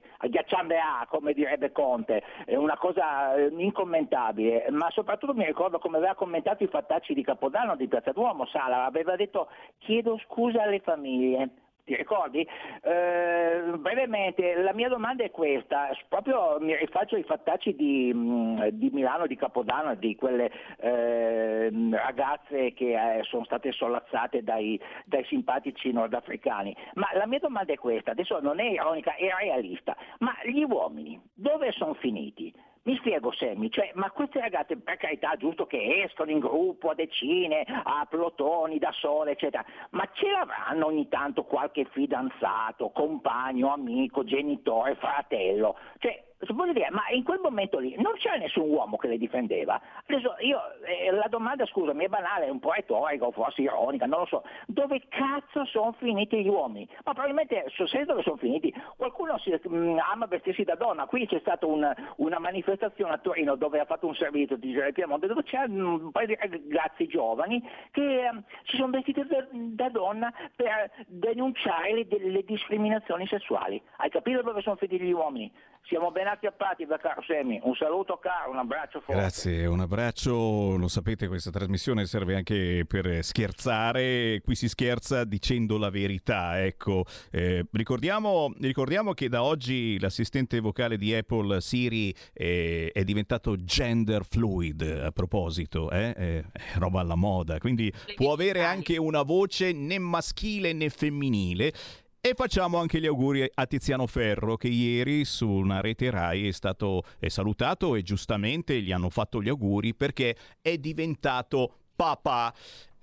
come direbbe Conte, è una cosa incommentabile. Ma soprattutto mi ricordo come aveva commentato i fattacci di Capodanno di Piazza Duomo Sala, aveva detto: chiedo scusa alle famiglie. Ti ricordi? Brevemente, la mia domanda è questa, proprio mi rifaccio ai fattacci di Milano, di Capodanno, di quelle ragazze che sono state sollazzate dai simpatici nordafricani. Ma la mia domanda è questa, adesso non è ironica, è realista: ma gli uomini dove sono finiti? Mi spiego, Sammy, ma queste ragazze, per carità, giusto che escono in gruppo a decine, a plotoni, da sole, eccetera, ma ce l'avranno ogni tanto qualche fidanzato, compagno, amico, genitore, fratello? Voglio dire, ma in quel momento lì non c'era nessun uomo che le difendeva. Adesso la domanda, scusami, è banale, è un po' retorica o forse ironica, non lo so: dove cazzo sono finiti gli uomini? Ma probabilmente, se dove sono finiti, qualcuno ama vestirsi da donna. Qui c'è stata una manifestazione a Torino dove ha fatto un servizio di Giulia Piemonte, dove c'era un paio di ragazzi giovani che si sono vestiti da donna per denunciare le discriminazioni sessuali. Hai capito dove sono finiti gli uomini? Siamo ben acchiappati da caro Semi, un saluto caro, un abbraccio forte. Grazie, un abbraccio. Lo sapete, questa trasmissione serve anche per scherzare, qui si scherza dicendo la verità, ecco. Ricordiamo che da oggi l'assistente vocale di Apple, Siri, è diventato gender fluid, a proposito, è roba alla moda, quindi può avere anche una voce né maschile né femminile. E facciamo anche gli auguri a Tiziano Ferro, che ieri su una rete RAI è stato salutato, e giustamente gli hanno fatto gli auguri perché è diventato papà.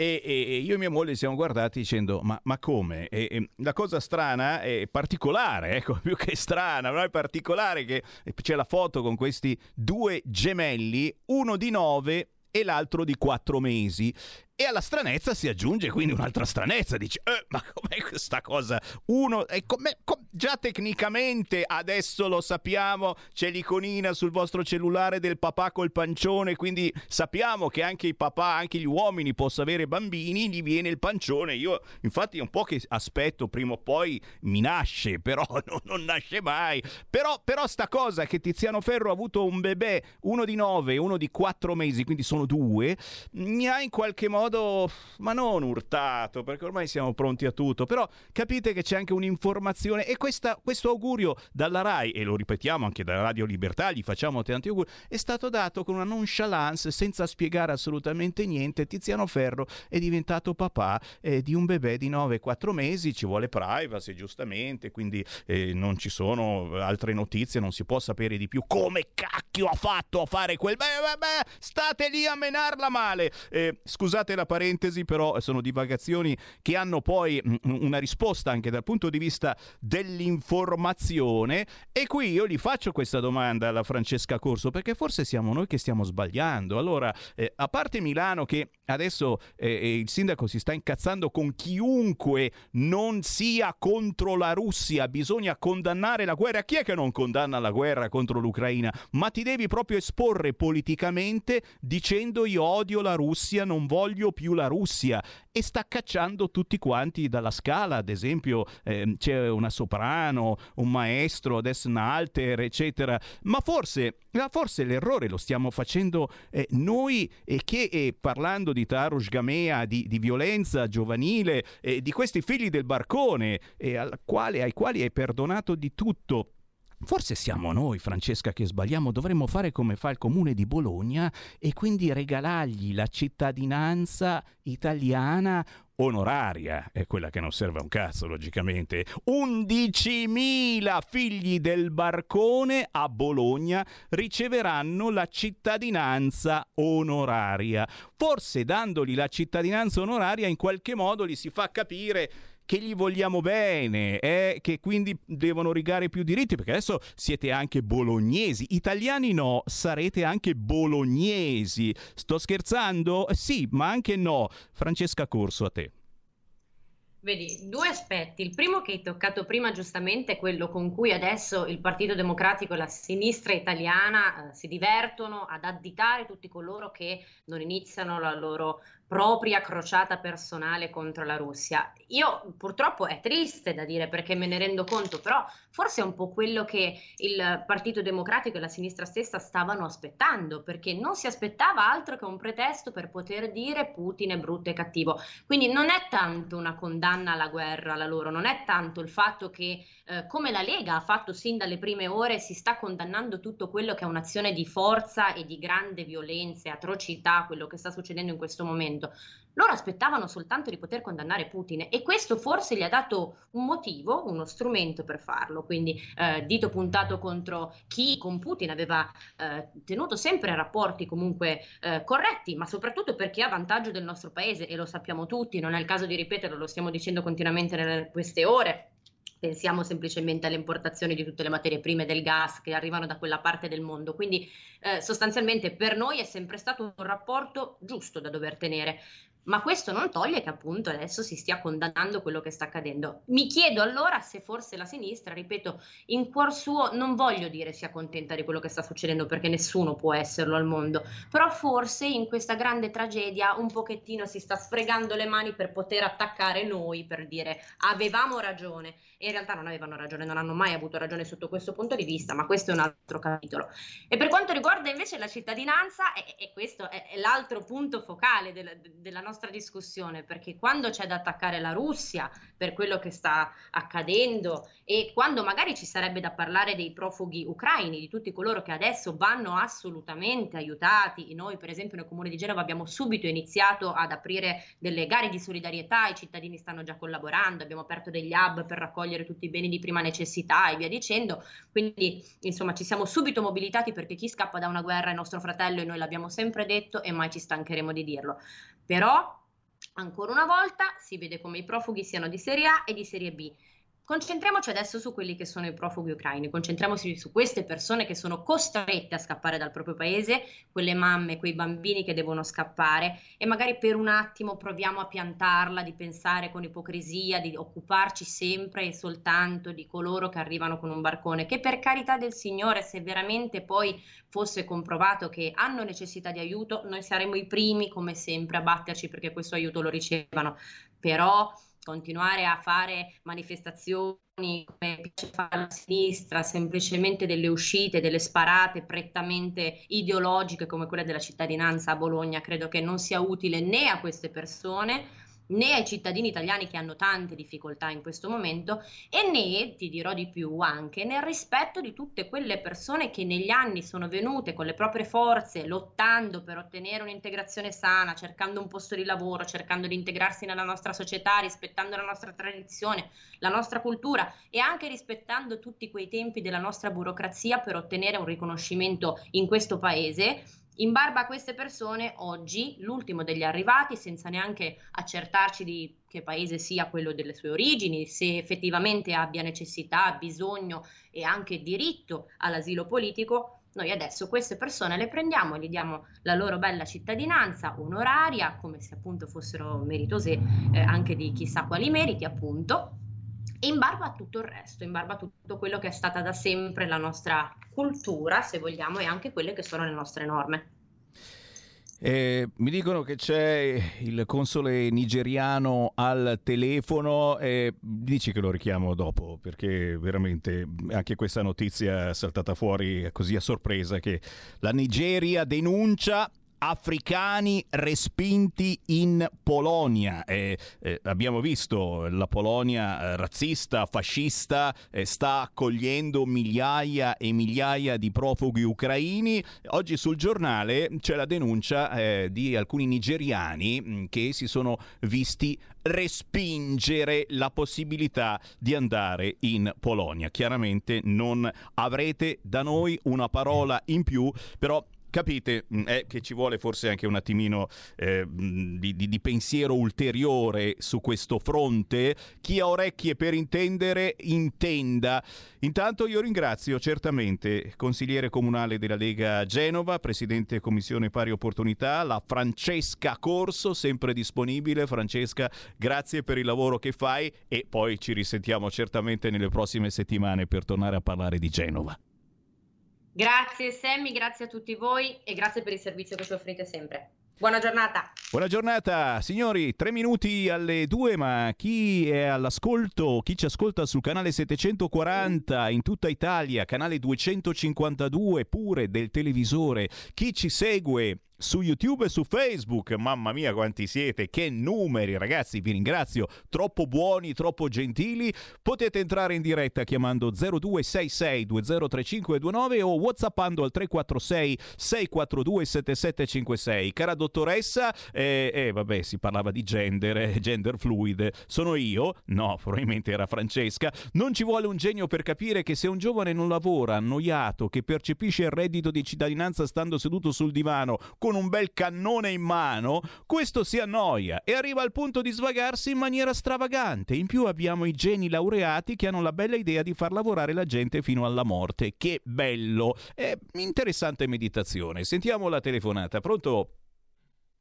E io e mia moglie siamo guardati dicendo ma come? E la cosa strana è particolare, ecco, più che strana, no? È particolare che c'è la foto con questi due gemelli, uno di 9 e l'altro di 4 mesi. E alla stranezza si aggiunge quindi un'altra stranezza, dice ma com'è questa cosa? Uno, e già tecnicamente adesso lo sappiamo, c'è l'iconina sul vostro cellulare del papà col pancione, quindi sappiamo che anche i papà, anche gli uomini possono avere bambini, gli viene il pancione. Io infatti è un po' che aspetto, prima o poi mi nasce, però non nasce mai. Però sta cosa che Tiziano Ferro ha avuto un bebè, uno di 9 e uno di 4 mesi, quindi sono 2, mi ha in qualche modo, ma non urtato, perché ormai siamo pronti a tutto, però capite che c'è anche un'informazione, e questo augurio dalla RAI, e lo ripetiamo anche da Radio Libertà, gli facciamo tanti auguri, è stato dato con una nonchalance, senza spiegare assolutamente niente. Tiziano Ferro è diventato papà di un bebè di 9 e 4 mesi, ci vuole privacy giustamente, quindi non ci sono altre notizie, non si può sapere di più. Come cacchio ha fatto a fare quel beh, state lì a menarla male, scusate la parentesi, però sono divagazioni che hanno poi una risposta anche dal punto di vista dell'informazione. E qui io gli faccio questa domanda alla Francesca Corso, perché forse siamo noi che stiamo sbagliando. Allora, a parte Milano, che adesso il sindaco si sta incazzando con chiunque non sia contro la Russia, bisogna condannare la guerra. Chi è che non condanna la guerra contro l'Ucraina? Ma ti devi proprio esporre politicamente dicendo io odio la Russia, non voglio più la Russia, e sta cacciando tutti quanti dalla Scala, ad esempio c'è una soprano, un maestro, adesso un alter, eccetera. Ma forse l'errore lo stiamo facendo noi, che parlando di Tarrus Gamea, di violenza giovanile, di questi figli del barcone ai quali è perdonato di tutto. Forse siamo noi, Francesca, che sbagliamo. Dovremmo fare come fa il comune di Bologna e quindi regalargli la cittadinanza italiana onoraria, è quella che non serve a un cazzo logicamente. 11.000 figli del barcone a Bologna riceveranno la cittadinanza onoraria. Forse dandogli la cittadinanza onoraria in qualche modo gli si fa capire che gli vogliamo bene, che quindi devono rigare più diritti, perché adesso siete anche bolognesi. Italiani no, sarete anche bolognesi. Sto scherzando? Sì, ma anche no. Francesca Corso, a te. Vedi, due aspetti. Il primo che hai toccato prima giustamente è quello con cui adesso il Partito Democratico e la sinistra italiana si divertono ad additare tutti coloro che non iniziano la loro propria crociata personale contro la Russia. Io purtroppo è triste da dire, perché me ne rendo conto, però forse è un po' quello che il Partito Democratico e la sinistra stessa stavano aspettando, perché non si aspettava altro che un pretesto per poter dire Putin è brutto e cattivo. Quindi non è tanto una condanna alla guerra la loro, non è tanto il fatto che come la Lega ha fatto sin dalle prime ore, si sta condannando tutto quello che è un'azione di forza e di grande violenza e atrocità, quello che sta succedendo in questo momento. Loro aspettavano soltanto di poter condannare Putin, e questo forse gli ha dato un motivo, uno strumento per farlo. Quindi dito puntato contro chi con Putin aveva tenuto sempre rapporti comunque corretti, ma soprattutto perché a vantaggio del nostro paese, e lo sappiamo tutti, non è il caso di ripeterlo, lo stiamo dicendo continuamente in queste ore. Pensiamo semplicemente alle importazioni di tutte le materie prime del gas che arrivano da quella parte del mondo. Quindi sostanzialmente per noi è sempre stato un rapporto giusto da dover tenere. Ma questo non toglie che appunto adesso si stia condannando quello che sta accadendo. Mi chiedo allora se forse la sinistra, ripeto, in cuor suo non voglio dire sia contenta di quello che sta succedendo, perché nessuno può esserlo al mondo, però forse in questa grande tragedia un pochettino si sta sfregando le mani per poter attaccare noi, per dire avevamo ragione, e in realtà non avevano ragione, non hanno mai avuto ragione sotto questo punto di vista, ma questo è un altro capitolo. E per quanto riguarda invece la cittadinanza, e questo è l'altro punto focale della nostra discussione, perché quando c'è da attaccare la Russia per quello che sta accadendo, e quando magari ci sarebbe da parlare dei profughi ucraini, di tutti coloro che adesso vanno assolutamente aiutati, noi per esempio nel comune di Genova abbiamo subito iniziato ad aprire delle gare di solidarietà, i cittadini stanno già collaborando, abbiamo aperto degli hub per raccogliere tutti i beni di prima necessità e via dicendo. Quindi insomma ci siamo subito mobilitati, perché chi scappa da una guerra è nostro fratello, e noi l'abbiamo sempre detto e mai ci stancheremo di dirlo. Però, ancora una volta, si vede come i profughi siano di Serie A e di Serie B. Concentriamoci adesso su quelli che sono i profughi ucraini, concentriamoci su queste persone che sono costrette a scappare dal proprio paese, quelle mamme, quei bambini che devono scappare, e magari per un attimo proviamo a piantarla, di pensare con ipocrisia, di occuparci sempre e soltanto di coloro che arrivano con un barcone, che per carità del Signore, se veramente poi fosse comprovato che hanno necessità di aiuto, noi saremmo i primi come sempre a batterci perché questo aiuto lo ricevano, però continuare a fare manifestazioni come piace fare la sinistra, semplicemente delle uscite, delle sparate prettamente ideologiche come quella della cittadinanza a Bologna, credo che non sia utile né a queste persone né ai cittadini italiani che hanno tante difficoltà in questo momento, e né, ti dirò di più, anche nel rispetto di tutte quelle persone che negli anni sono venute con le proprie forze, lottando per ottenere un'integrazione sana, cercando un posto di lavoro, cercando di integrarsi nella nostra società, rispettando la nostra tradizione, la nostra cultura e anche rispettando tutti quei tempi della nostra burocrazia per ottenere un riconoscimento in questo paese. In barba a queste persone, oggi, l'ultimo degli arrivati, senza neanche accertarci di che paese sia quello delle sue origini, se effettivamente abbia necessità, bisogno e anche diritto all'asilo politico, noi adesso queste persone le prendiamo, gli diamo la loro bella cittadinanza onoraria, come se appunto fossero meritose anche di chissà quali meriti, appunto, in barba a tutto il resto, in barba a tutto quello che è stata da sempre la nostra cultura, se vogliamo, e anche quelle che sono le nostre norme. Mi dicono che c'è il console nigeriano al telefono, dici che lo richiamo dopo, perché veramente anche questa notizia è saltata fuori così a sorpresa, che la Nigeria denuncia africani respinti in Polonia. Abbiamo visto la Polonia razzista, fascista, sta accogliendo migliaia e migliaia di profughi ucraini. Oggi sul giornale c'è la denuncia di alcuni nigeriani che si sono visti respingere la possibilità di andare in Polonia. Chiaramente non avrete da noi una parola in più, però capite che ci vuole forse anche un attimino di pensiero ulteriore su questo fronte. Chi ha orecchie per intendere, intenda. Intanto io ringrazio certamente consigliere comunale della Lega Genova, presidente Commissione Pari Opportunità, la Francesca Corso, sempre disponibile. Francesca, grazie per il lavoro che fai e poi ci risentiamo certamente nelle prossime settimane per tornare a parlare di Genova. Grazie Sammy, grazie a tutti voi e grazie per il servizio che ci offrite sempre. Buona giornata. Buona giornata, signori. 3 minuti alle 2, ma chi è all'ascolto, chi ci ascolta sul canale 740 in tutta Italia, canale 252 pure del televisore, chi ci segue su YouTube e su Facebook, mamma mia quanti siete, che numeri ragazzi, vi ringrazio, troppo buoni, troppo gentili. Potete entrare in diretta chiamando 0266 203529 o whatsappando al 346 642 7756. Cara dottoressa, vabbè, si parlava di gender fluid, sono io? No, probabilmente era Francesca. Non ci vuole un genio per capire che se un giovane non lavora, annoiato, che percepisce il reddito di cittadinanza stando seduto sul divano con un bel cannone in mano, questo si annoia e arriva al punto di svagarsi in maniera stravagante. In più abbiamo i geni laureati che hanno la bella idea di far lavorare la gente fino alla morte. Che bello! È interessante meditazione. Sentiamo la telefonata. Pronto?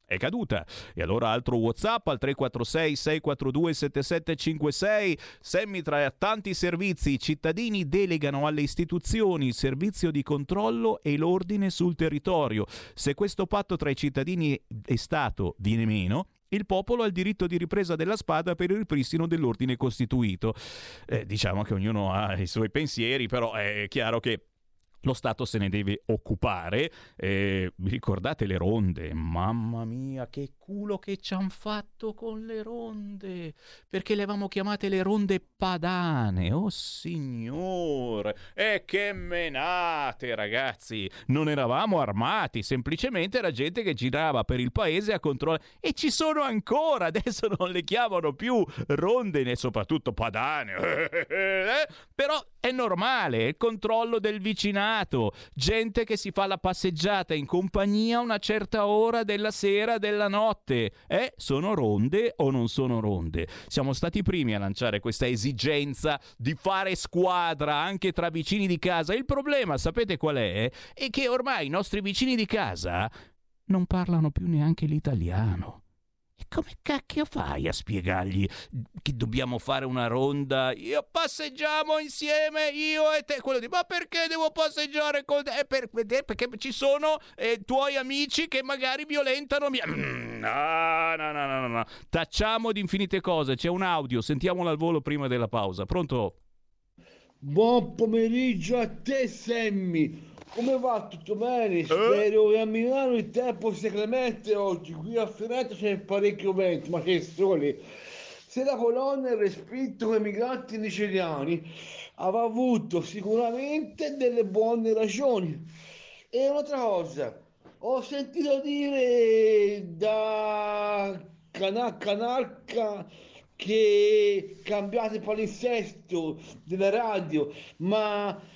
È caduta. E allora altro WhatsApp al 346 642 7756. Semmi, tra tanti servizi i cittadini delegano alle istituzioni il servizio di controllo e l'ordine sul territorio. Se questo patto tra i cittadini e Stato viene meno, il popolo ha il diritto di ripresa della spada per il ripristino dell'ordine costituito. Diciamo che ognuno ha i suoi pensieri, però è chiaro che lo Stato se ne deve occupare. Vi ricordate le ronde? Mamma mia, che culo che ci han fatto con le ronde! Perché le avevamo chiamate le ronde padane. Oh signore! E che menate, ragazzi! Non eravamo armati, semplicemente era gente che girava per il paese a controllare. E ci sono ancora! Adesso non le chiamano più ronde, né soprattutto padane. Però è normale, è il controllo del vicinato. Senato, gente che si fa la passeggiata in compagnia a una certa ora della sera, della notte. Sono ronde o non sono ronde? Siamo stati i primi a lanciare questa esigenza di fare squadra anche tra vicini di casa. Il problema, sapete qual è? È che ormai i nostri vicini di casa non parlano più neanche l'italiano. E come cacchio fai a spiegargli che dobbiamo fare una ronda? Io passeggiamo insieme, io e te. Quello di, ma perché devo passeggiare con te? Perché ci sono tuoi amici che magari violentano mia... No. Tacciamo di infinite cose. C'è un audio, sentiamolo al volo prima della pausa. Pronto? Buon pomeriggio a te, Sammy. Come va? Tutto bene? Spero che a Milano il tempo sia clemente oggi. Qui a Firenze c'è parecchio vento, ma che sole. Se la colonna è respinto come migranti nigeriani, aveva avuto sicuramente delle buone ragioni. E un'altra cosa, ho sentito dire da Canalca che cambiate palinsesto della radio, ma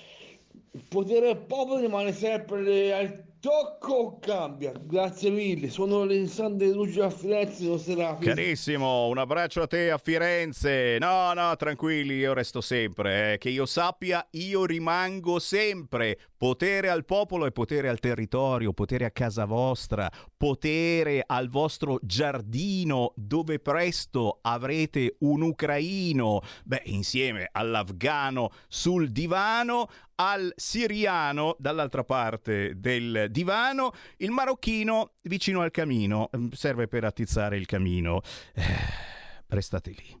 il potere al popolo rimane sempre al tocco o cambia? Grazie mille, sono Alessandro De Lucio a Firenze, lo sarà. Carissimo, un abbraccio a te a Firenze. No, tranquilli, io resto sempre. Che io sappia, io rimango sempre. Potere al popolo e potere al territorio, potere a casa vostra, potere al vostro giardino, dove presto avrete un ucraino, insieme all'afgano sul divano, al siriano dall'altra parte del divano, il marocchino vicino al camino, serve per attizzare il camino. Restate lì.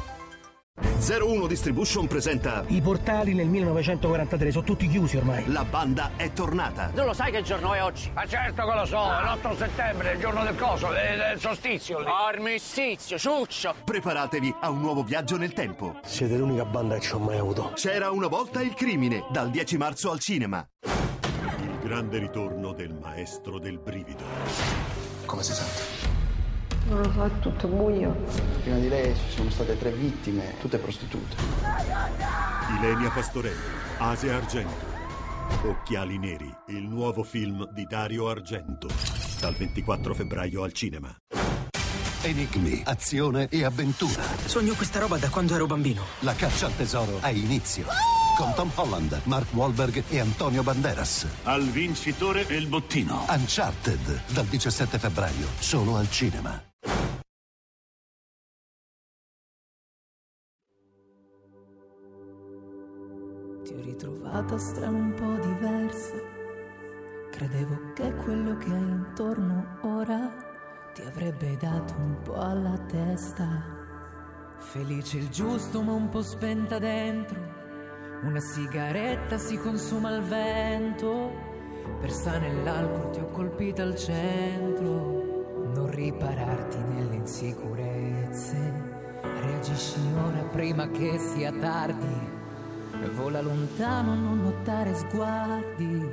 01 Distribution presenta: i portali nel 1943 sono tutti chiusi ormai. La banda è tornata. Non lo sai che giorno è oggi? Ma certo che lo so, l'8 settembre, il giorno del coso, il solstizio lì. Armistizio, ciuccio. Preparatevi a un nuovo viaggio nel tempo. Siete l'unica banda che ci ho mai avuto. C'era una volta il crimine, dal 10 marzo al cinema. Il grande ritorno del maestro del brivido. Come si sente? Non lo so, è tutto buio. Prima di lei ci sono state 3 vittime, tutte prostitute. Ilenia Pastorelli, Asia Argento, Occhiali Neri, il nuovo film di Dario Argento. Dal 24 febbraio al cinema. Enigmi, azione e avventura. Sogno questa roba da quando ero bambino. La caccia al tesoro ha inizio. Con Tom Holland, Mark Wahlberg e Antonio Banderas. Al vincitore e il bottino. Uncharted, dal 17 febbraio, solo al cinema. Ti ho ritrovata strana, un po' diversa. Credevo che quello che hai intorno ora ti avrebbe dato un po' alla testa. Felice il giusto ma un po' spenta dentro. Una sigaretta si consuma al vento. Persa nell'alcol ti ho colpita al centro. Non ripararti nelle insicurezze. Reagisci ora prima che sia tardi. Vola lontano, non notare sguardi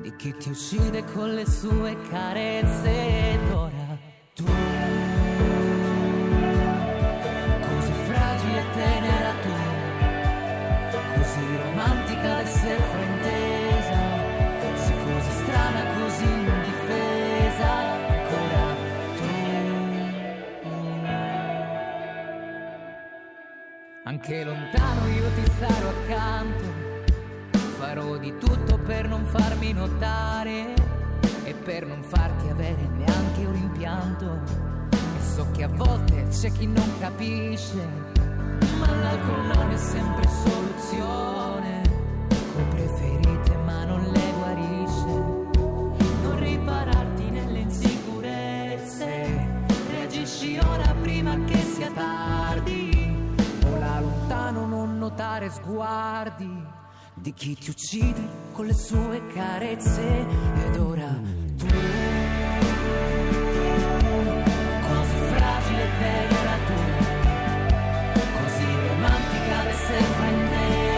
di chi ti uccide con le sue carezze. Ed ora tu, così fragile e tenera tu, così romantica e fraintesa, sei così strana, così indifesa, ancora tu. Anche lontano io ti sarò accanto, farò di tutto per non farmi notare e per non farti avere neanche un rimpianto. E so che a volte c'è chi non capisce, ma l'alcol non è sempre soluzione. Copre ferite ma non le guarisce. Non ripararti nelle insicurezze. Reagisci ora prima che sia tardi. Vola lontano, non notare sguardi di chi ti uccide con le sue carezze. Ed ora tu, così fragile e tenera tu, così romantica e sempre intera.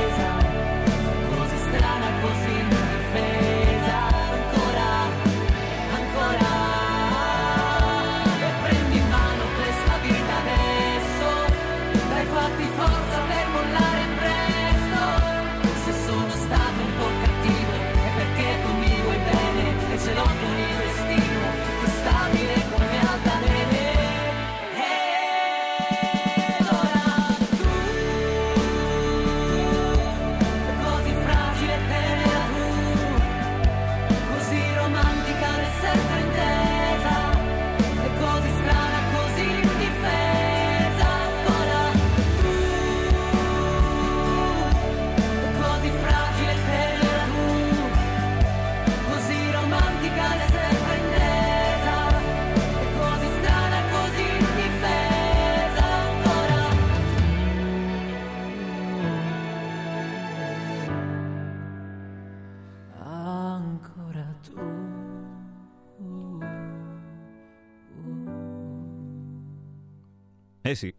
Eh sì,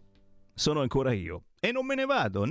sono ancora io. E non me ne vado,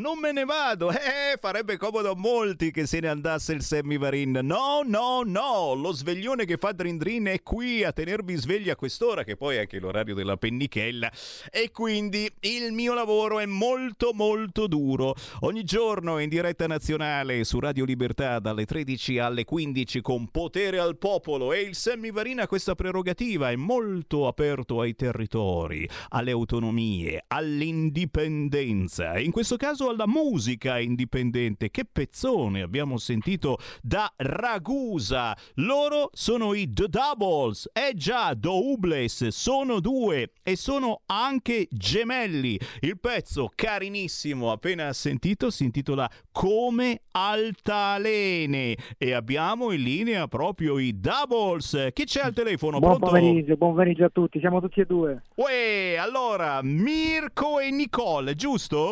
farebbe comodo a molti che se ne andasse il Sammy Varin. No, lo sveglione che fa Drindrin è qui a tenervi svegli a quest'ora, che poi è anche l'orario della pennichella, e quindi il mio lavoro è molto molto duro. Ogni giorno in diretta nazionale su Radio Libertà dalle 13 alle 15 con Potere al Popolo, e il Sammy Varin ha questa prerogativa, è molto aperto ai territori, alle autonomie, all'indipendenza. In questo caso alla musica indipendente. Che pezzone abbiamo sentito da Ragusa. Loro sono i The Doubles. Già, Doubles, sono due e sono anche gemelli. Il pezzo carinissimo appena sentito si intitola Come altalene, e abbiamo in linea proprio i Doubles. Chi c'è al telefono? Buon pomeriggio a tutti, siamo tutti e due. Uè, allora Mirko e Nicole, giusto?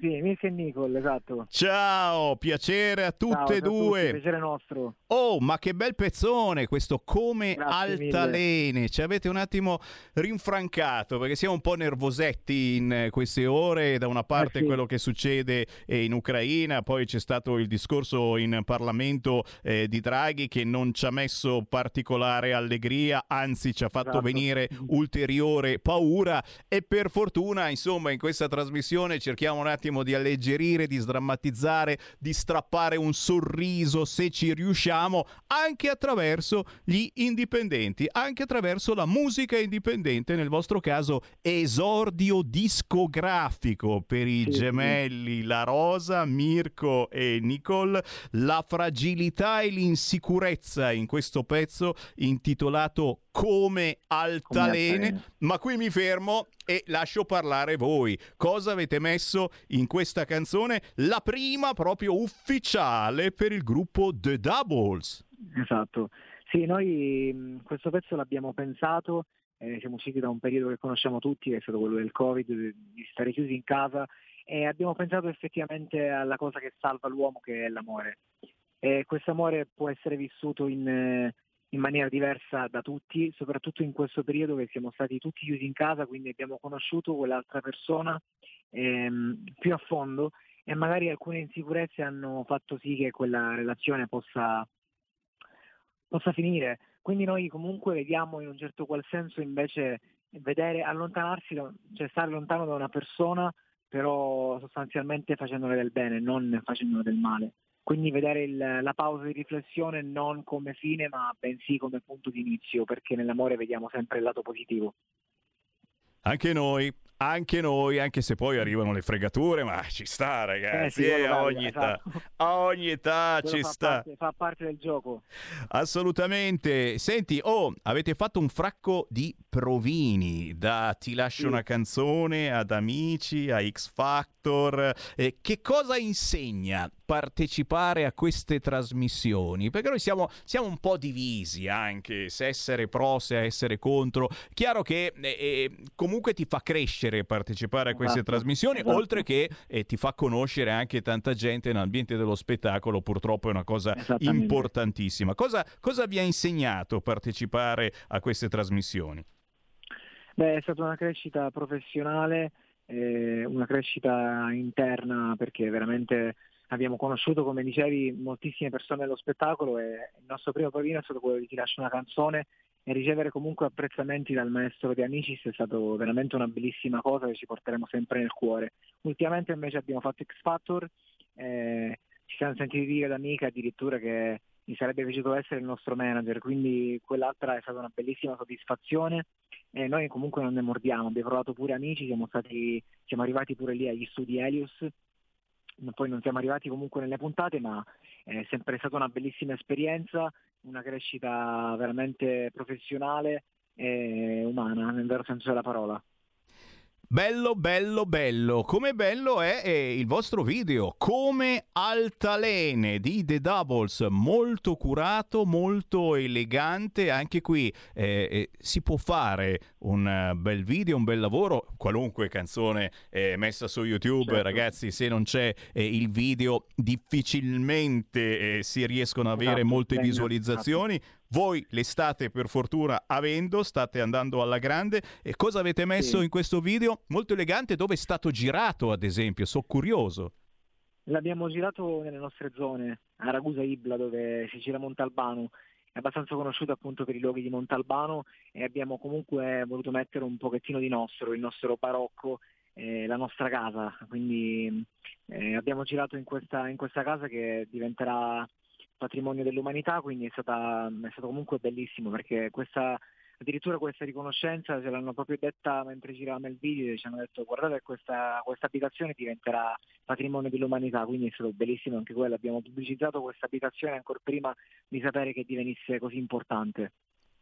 Sì, Mirko e Nicole, esatto. Ciao, piacere a tutte e due. Tutti, piacere nostro. Oh, ma che bel pezzone questo Come altalene. Mille. Ci avete un attimo rinfrancato, perché siamo un po' nervosetti in queste ore. Da una parte quello che succede in Ucraina, poi c'è stato il discorso in Parlamento di Draghi, che non ci ha messo particolare allegria, anzi ci ha fatto venire ulteriore paura. E per fortuna, insomma, in questa trasmissione cerchiamo un attimo di alleggerire, di sdrammatizzare, di strappare un sorriso, se ci riusciamo, anche attraverso gli indipendenti, anche attraverso la musica indipendente. Nel vostro caso esordio discografico per i gemelli La Rosa, Mirko e Nicole, la fragilità e l'insicurezza in questo pezzo intitolato Come altalene. Ma qui mi fermo e lascio parlare voi. Cosa avete messo in questa canzone, la prima proprio ufficiale per il gruppo The Doubles? Esatto, sì, noi questo pezzo l'abbiamo pensato, siamo usciti da un periodo che conosciamo tutti, che è stato quello del Covid, di stare chiusi in casa, e abbiamo pensato effettivamente alla cosa che salva l'uomo, che è l'amore. E questo amore può essere vissuto in maniera diversa da tutti, soprattutto in questo periodo che siamo stati tutti chiusi in casa, quindi abbiamo conosciuto quell'altra persona più a fondo, e magari alcune insicurezze hanno fatto sì che quella relazione possa finire. Quindi noi comunque vediamo in un certo qual senso, invece, vedere allontanarsi, cioè stare lontano da una persona, però sostanzialmente facendole del bene, non facendole del male. Quindi vedere la pausa di riflessione non come fine, ma bensì come punto di inizio, perché nell'amore vediamo sempre il lato positivo. Anche noi, anche se poi arrivano le fregature, ma ci sta, ragazzi, a ogni età quello ci sta. Fa parte del gioco. Assolutamente. Senti, avete fatto un fracco di provini, da Ti lascio una canzone ad Amici, a X Factor. Che cosa insegna partecipare a queste trasmissioni? Perché noi siamo un po' divisi anche, se essere pro, se essere contro. Chiaro che comunque ti fa crescere partecipare a queste trasmissioni, oltre che ti fa conoscere anche tanta gente nell'ambiente dello spettacolo, purtroppo è una cosa importantissima. Cosa vi ha insegnato partecipare a queste trasmissioni? Beh, è stata una crescita professionale, una crescita interna, perché veramente abbiamo conosciuto, come dicevi, moltissime persone dello spettacolo, e il nostro primo provino è stato quello di Ti lascio una canzone, e ricevere comunque apprezzamenti dal maestro di Amici è stato veramente una bellissima cosa che ci porteremo sempre nel cuore. Ultimamente invece abbiamo fatto X Factor, ci siamo sentiti dire da amica addirittura che mi sarebbe piaciuto essere il nostro manager, quindi quell'altra è stata una bellissima soddisfazione, e noi comunque non ne mordiamo, abbiamo provato pure Amici, siamo arrivati pure lì agli studi Helios, poi non siamo arrivati comunque nelle puntate, ma è sempre stata una bellissima esperienza, una crescita veramente professionale e umana, nel vero senso della parola. Bello, come bello è il vostro video Come altalene di The Doubles, molto curato, molto elegante. Anche qui si può fare un bel video, un bel lavoro. Qualunque canzone messa su YouTube, ragazzi, se non c'è il video difficilmente si riescono ad avere molte visualizzazioni. Voi le state per fortuna avendo, state andando alla grande. E cosa avete messo in questo video? Molto elegante, dove è stato girato, ad esempio, sono curioso. L'abbiamo girato nelle nostre zone, a Ragusa Ibla, dove si gira Montalbano. È abbastanza conosciuto appunto per i luoghi di Montalbano, e abbiamo comunque voluto mettere un pochettino di nostro, il nostro barocco, la nostra casa. Quindi abbiamo girato in questa casa che diventerà patrimonio dell'umanità, quindi è stato comunque bellissimo, perché addirittura questa riconoscenza ce l'hanno proprio detta mentre giravamo il video, ci hanno detto guardate questa abitazione diventerà patrimonio dell'umanità, quindi è stato bellissimo anche quello. Abbiamo pubblicizzato questa abitazione ancora prima di sapere che divenisse così importante.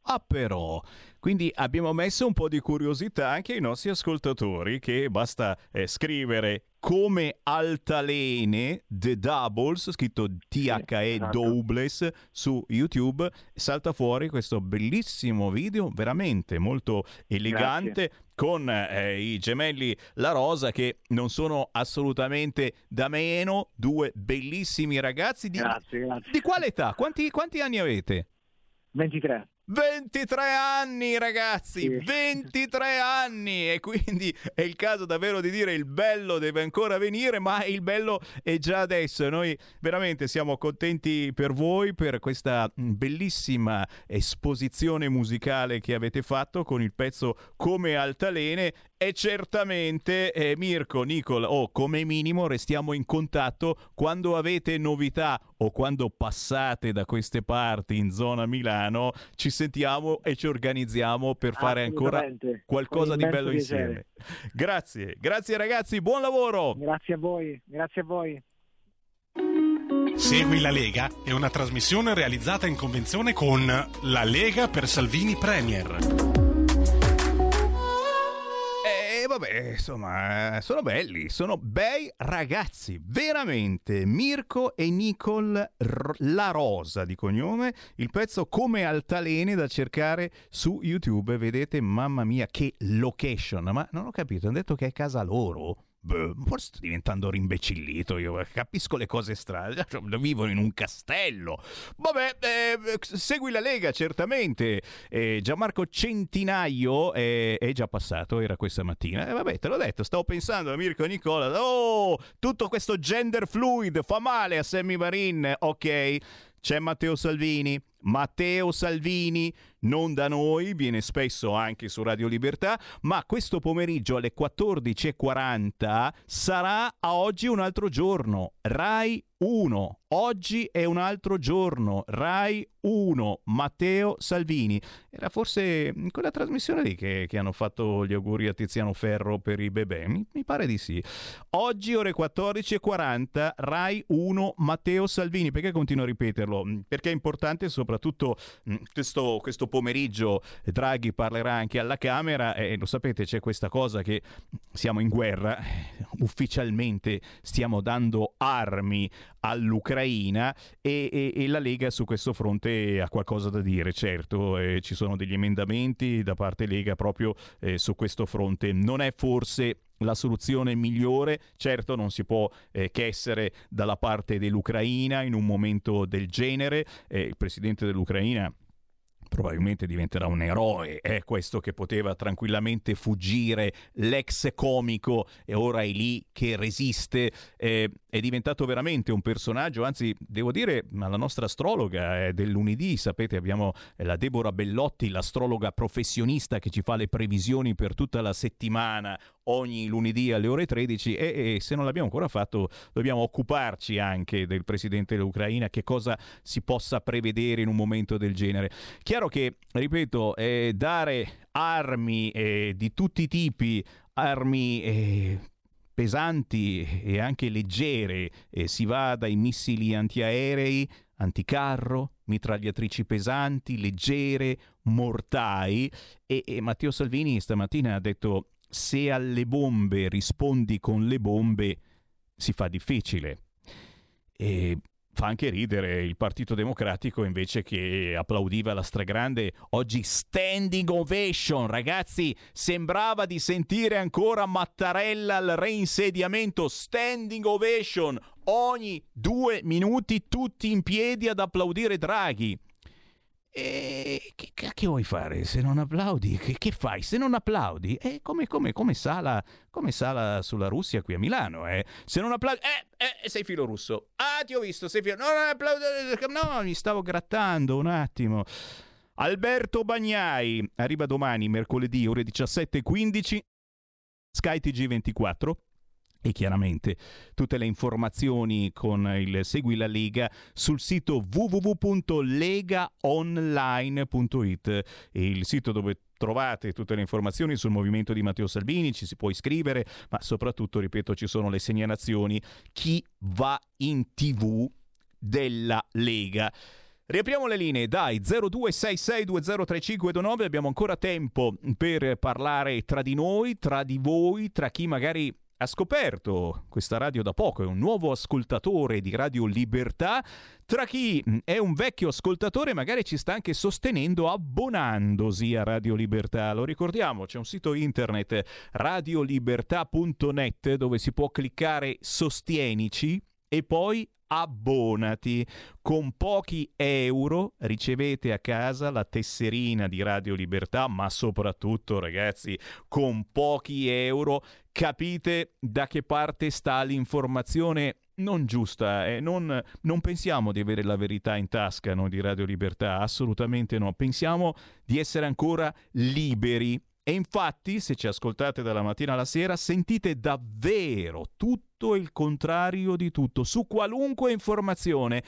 Ah però, quindi abbiamo messo un po' di curiosità anche ai nostri ascoltatori, che basta scrivere come altalene The Doubles, scritto THE Doubles, su YouTube, salta fuori questo bellissimo video, veramente molto elegante. Grazie. Con i gemelli La Rosa, che non sono assolutamente da meno, due bellissimi ragazzi. Grazie. Di quale età? Quanti anni avete? 23. 23 anni ragazzi, 23 anni, e quindi è il caso davvero di dire il bello deve ancora venire, ma il bello è già adesso. Noi veramente siamo contenti per voi, per questa bellissima esposizione musicale che avete fatto con il pezzo Come Altalene, e certamente Mirko, Nicola come minimo restiamo in contatto. Quando avete novità o quando passate da queste parti in zona Milano, ci sentiamo e ci organizziamo per fare ancora qualcosa di bello insieme. Grazie ragazzi, buon lavoro. Grazie a voi. Segui la Lega è una trasmissione realizzata in convenzione con La Lega per Salvini Premier. Vabbè, insomma, sono bei ragazzi, veramente. Mirko e Nicole La Rosa di cognome, il pezzo Come Altalene, da cercare su YouTube. Vedete, mamma mia, che location! Ma non ho capito, hanno detto che è casa loro. Beh, forse sto diventando rimbecillito, io capisco le cose strane, vivono in un castello. Vabbè, segui la Lega certamente. Gianmarco Centinaio è già passato, era questa mattina. Vabbè, te l'ho detto, stavo pensando a Mirko e Nicola. Tutto questo gender fluid fa male a Sammy Varin. Ok, c'è Matteo Salvini, non da noi, viene spesso anche su Radio Libertà, ma questo pomeriggio alle 14.40 sarà a Oggi un altro giorno, RAI 1. Oggi è un altro giorno, RAI 1, Matteo Salvini. Era forse quella trasmissione lì che hanno fatto gli auguri a Tiziano Ferro per i bebè, mi pare di sì. Oggi ore 14.40, RAI 1, Matteo Salvini. Perché continuo a ripeterlo? Perché è importante, soprattutto questo pomeriggio Draghi parlerà anche alla Camera, e lo sapete, c'è questa cosa che siamo in guerra, ufficialmente stiamo dando armi all'Ucraina, e la Lega su questo fronte ha qualcosa da dire, certo, ci sono degli emendamenti da parte Lega proprio su questo fronte. Non è forse la soluzione migliore, certo non si può che essere dalla parte dell'Ucraina in un momento del genere. Il presidente dell'Ucraina probabilmente diventerà un eroe, è questo, che poteva tranquillamente fuggire, l'ex comico, e ora è lì che resiste, è diventato veramente un personaggio. Anzi, devo dire alla nostra astrologa del lunedì, sapete, abbiamo la Deborah Bellotti, l'astrologa professionista che ci fa le previsioni per tutta la settimana, ogni lunedì alle ore 13, e se non l'abbiamo ancora fatto dobbiamo occuparci anche del presidente dell'Ucraina, che cosa si possa prevedere in un momento del genere. Chiaro che, ripeto, dare armi di tutti i tipi, armi pesanti e anche leggere, si va dai missili antiaerei, anticarro, mitragliatrici pesanti, leggere, mortai, e Matteo Salvini stamattina ha detto: se alle bombe rispondi con le bombe si fa difficile. E fa anche ridere il Partito Democratico, invece, che applaudiva la stragrande. Oggi standing ovation, ragazzi, sembrava di sentire ancora Mattarella al reinsediamento. Standing ovation, ogni 2 minuti tutti in piedi ad applaudire Draghi. E che vuoi fare se non applaudi? Che fai se non applaudi? È come Sala sulla Russia qui a Milano, eh? Se non applaudi, sei filorusso. Ah, ti ho visto, sei filorusso. Non applaudi. No, mi stavo grattando un attimo. Alberto Bagnai arriva domani, mercoledì, ore 17:15, Sky TG24. E chiaramente tutte le informazioni con il Segui la Lega sul sito www.legaonline.it, il sito dove trovate tutte le informazioni sul movimento di Matteo Salvini, ci si può iscrivere, ma soprattutto, ripeto, ci sono le segnalazioni chi va in TV della Lega. Riapriamo le linee, dai, 0266203529, abbiamo ancora tempo per parlare tra di noi, tra di voi, tra chi magari ha scoperto questa radio da poco, è un nuovo ascoltatore di Radio Libertà, tra chi è un vecchio ascoltatore magari ci sta anche sostenendo abbonandosi a Radio Libertà. Lo ricordiamo, c'è un sito internet radiolibertà.net dove si può cliccare sostienici e poi abbonati. Con pochi euro ricevete a casa la tesserina di Radio Libertà, ma soprattutto, ragazzi, con pochi euro capite da che parte sta l'informazione non giusta. Non pensiamo di avere la verità in tasca noi di Radio Libertà, assolutamente no. Pensiamo di essere ancora liberi. E infatti, se ci ascoltate dalla mattina alla sera, sentite davvero tutto il contrario di tutto, su qualunque informazione.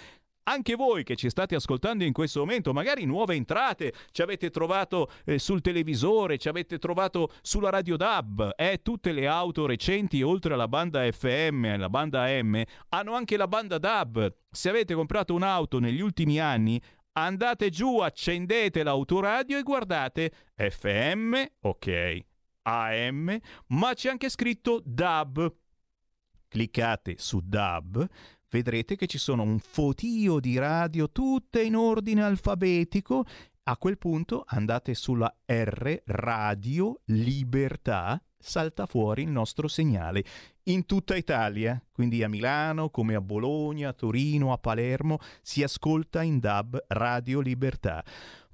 Anche voi che ci state ascoltando in questo momento, magari nuove entrate, ci avete trovato sul televisore, ci avete trovato sulla radio DAB, tutte le auto recenti, oltre alla banda FM e alla banda AM, hanno anche la banda DAB. Se avete comprato un'auto negli ultimi anni, andate giù, accendete l'autoradio e guardate FM, ok, AM, ma c'è anche scritto DAB. Cliccate su DAB, vedrete che ci sono un fotio di radio tutte in ordine alfabetico. A quel punto andate sulla R, Radio Libertà, salta fuori il nostro segnale in tutta Italia, quindi a Milano come a Bologna, a Torino, a Palermo si ascolta in DAB Radio Libertà.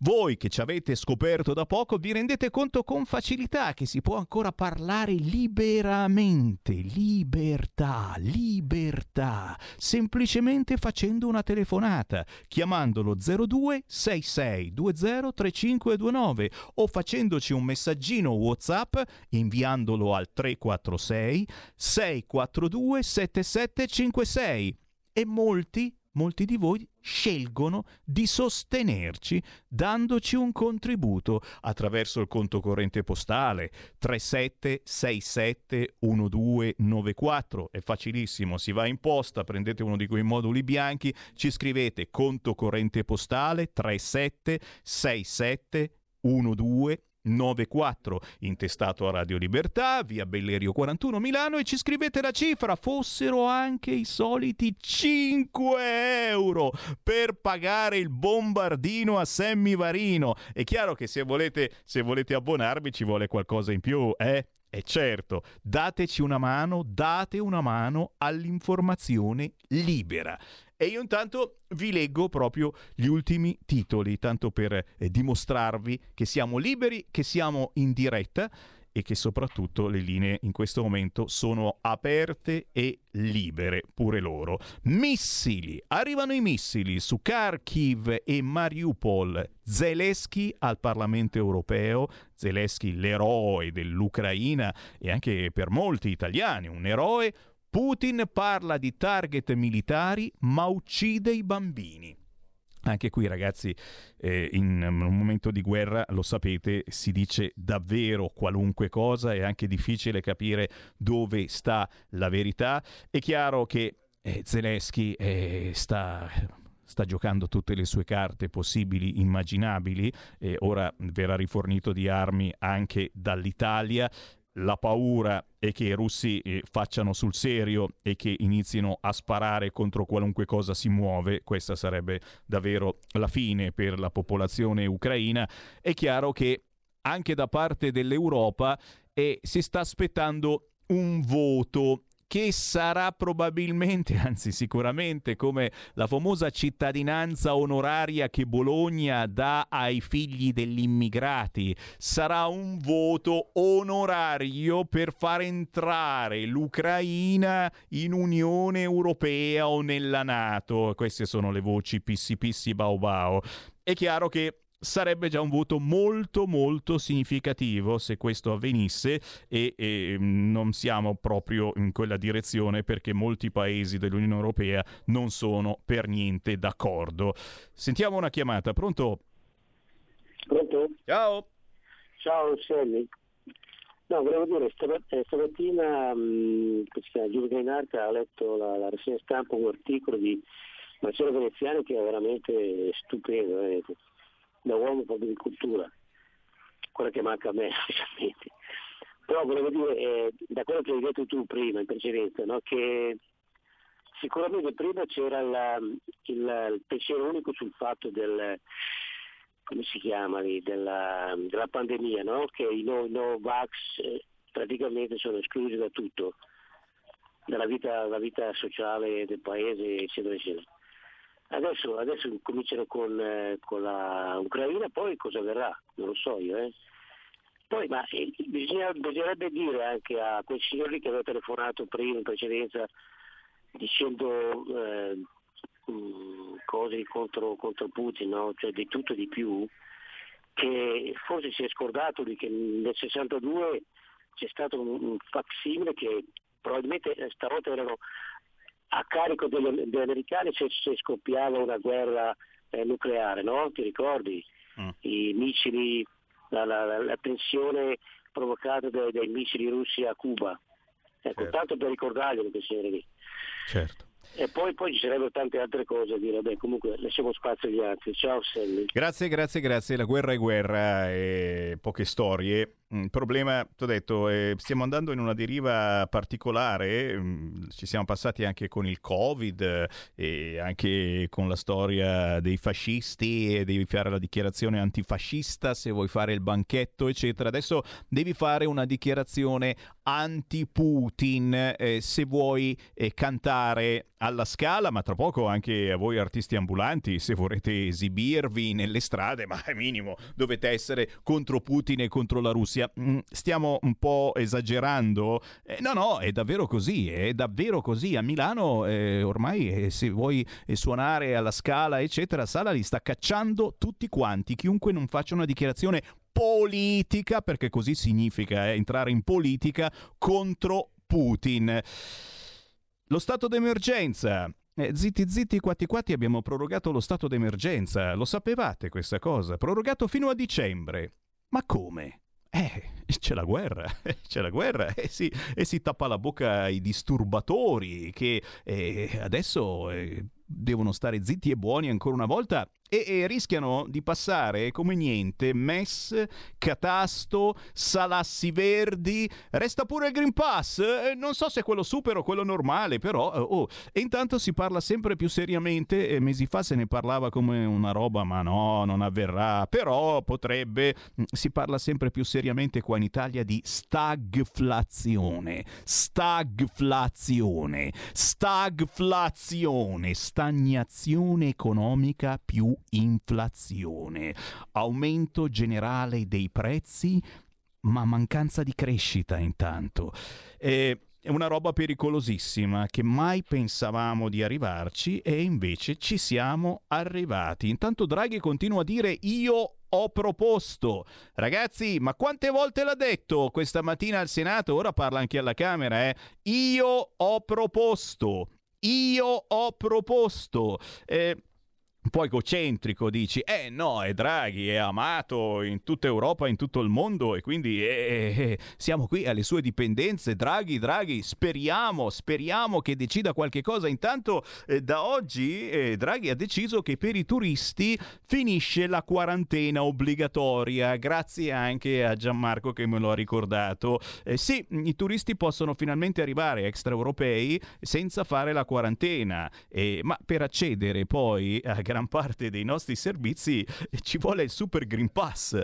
Voi che ci avete scoperto da poco vi rendete conto con facilità che si può ancora parlare liberamente, libertà, semplicemente facendo una telefonata, chiamandolo 0266203529 o facendoci un messaggino WhatsApp, inviandolo al 346 642 7756. E molti di voi scelgono di sostenerci dandoci un contributo attraverso il conto corrente postale 37671294. È facilissimo, si va in posta, prendete uno di quei moduli bianchi, ci scrivete conto corrente postale 37671294 intestato a Radio Libertà, via Bellerio 41 Milano, e ci scrivete la cifra, fossero anche i soliti 5 euro per pagare il bombardino a Sammy Varin. È chiaro che se volete abbonarvi ci vuole qualcosa in più, eh? E certo, dateci una mano, date una mano all'informazione libera. E io intanto vi leggo proprio gli ultimi titoli, tanto per dimostrarvi che siamo liberi, che siamo in diretta e che soprattutto le linee in questo momento sono aperte e libere pure loro. Missili, arrivano i missili su Kharkiv e Mariupol. Zelensky al Parlamento europeo, Zelensky l'eroe dell'Ucraina e anche per molti italiani un eroe. Putin parla di target militari ma uccide i bambini. Anche qui, ragazzi, in un momento di guerra, lo sapete, si dice davvero qualunque cosa, è anche difficile capire dove sta la verità. È chiaro che Zelensky sta giocando tutte le sue carte possibili, immaginabili, e ora verrà rifornito di armi anche dall'Italia. La paura è che i russi facciano sul serio e che inizino a sparare contro qualunque cosa si muove. Questa sarebbe davvero la fine per la popolazione ucraina. È chiaro che anche da parte dell'Europa si sta aspettando un voto che sarà probabilmente, anzi sicuramente, come la famosa cittadinanza onoraria che Bologna dà ai figli degli immigrati. Sarà un voto onorario per far entrare l'Ucraina in Unione Europea o nella NATO. Queste sono le voci pissi pissi bau bau. È chiaro che sarebbe già un voto molto molto significativo se questo avvenisse, e non siamo proprio in quella direzione, perché molti paesi dell'Unione Europea non sono per niente d'accordo. Sentiamo una chiamata. Pronto? Pronto? Ciao. Ciao Shelly. No, volevo dire, stamattina Giulio Gainarca ha letto la rassegna stampa, un articolo di Marcello Veneziani che è veramente stupendo, veramente. Da uomo proprio di cultura, quella che manca a me specialmente. Però volevo dire, da quello che hai detto tu prima in precedenza, no? Che sicuramente prima c'era il pensiero unico sul fatto del, come si chiama lì, della pandemia, no? Che i no vax praticamente sono esclusi da tutto, dalla vita sociale del paese, eccetera eccetera. Adesso cominciano con la Ucraina, poi cosa verrà? Non lo so io. Poi ma bisognerebbe dire anche a quei signori che aveva telefonato prima in precedenza dicendo cose contro Putin, no? Cioè di tutto e di più, che forse si è scordato lì che nel 62 c'è stato un facsimile che probabilmente stavolta erano a carico degli americani se scoppiava una guerra nucleare, no? Ti ricordi? I missili, la tensione provocata dai missili russi a Cuba. Ecco, certo. Tanto per ricordargli queste serie lì. Certo. E poi ci sarebbero tante altre cose a dire, beh, comunque lasciamo spazio agli altri. Ciao Selli. Grazie, la guerra è guerra e poche storie. Il problema, ti ho detto, stiamo andando in una deriva particolare, ci siamo passati anche con il Covid e anche con la storia dei fascisti, e devi fare la dichiarazione antifascista se vuoi fare il banchetto eccetera. Adesso devi fare una dichiarazione anti-Putin se vuoi cantare alla Scala, ma tra poco anche a voi artisti ambulanti, se vorrete esibirvi nelle strade, ma al minimo dovete essere contro Putin e contro la Russia. Stiamo un po' esagerando? No, è davvero così. A Milano ormai se vuoi suonare alla Scala eccetera, Sala li sta cacciando tutti quanti, chiunque non faccia una dichiarazione politica, perché così significa entrare in politica contro Putin. Lo stato d'emergenza. Zitti, quatti, abbiamo prorogato lo stato d'emergenza. Lo sapevate questa cosa? Prorogato fino a dicembre. Ma come? C'è la guerra e si tappa la bocca ai disturbatori che adesso devono stare zitti e buoni ancora una volta e rischiano di passare come niente. MES, catasto, salassi verdi, resta pure il Green Pass, non so se quello super o quello normale, però E intanto si parla sempre più seriamente, mesi fa se ne parlava come una roba, ma no, non avverrà, però potrebbe. Si parla sempre più seriamente qua in Italia di stagflazione, stagnazione economica più inflazione, aumento generale dei prezzi, ma mancanza di crescita intanto. È una roba pericolosissima che mai pensavamo di arrivarci e invece ci siamo arrivati. Intanto Draghi continua a dire io ho proposto. Ragazzi, ma quante volte l'ha detto questa mattina al Senato? Ora parla anche alla Camera, Io ho proposto. Poi egocentrico dici, no, è Draghi, è amato in tutta Europa, in tutto il mondo e quindi siamo qui alle sue dipendenze. Draghi, speriamo che decida qualche cosa. Intanto da oggi Draghi ha deciso che per i turisti finisce la quarantena obbligatoria, grazie anche a Gianmarco che me lo ha ricordato. Sì, i turisti possono finalmente arrivare extraeuropei senza fare la quarantena, ma per accedere poi a gran parte dei nostri servizi ci vuole il Super Green Pass.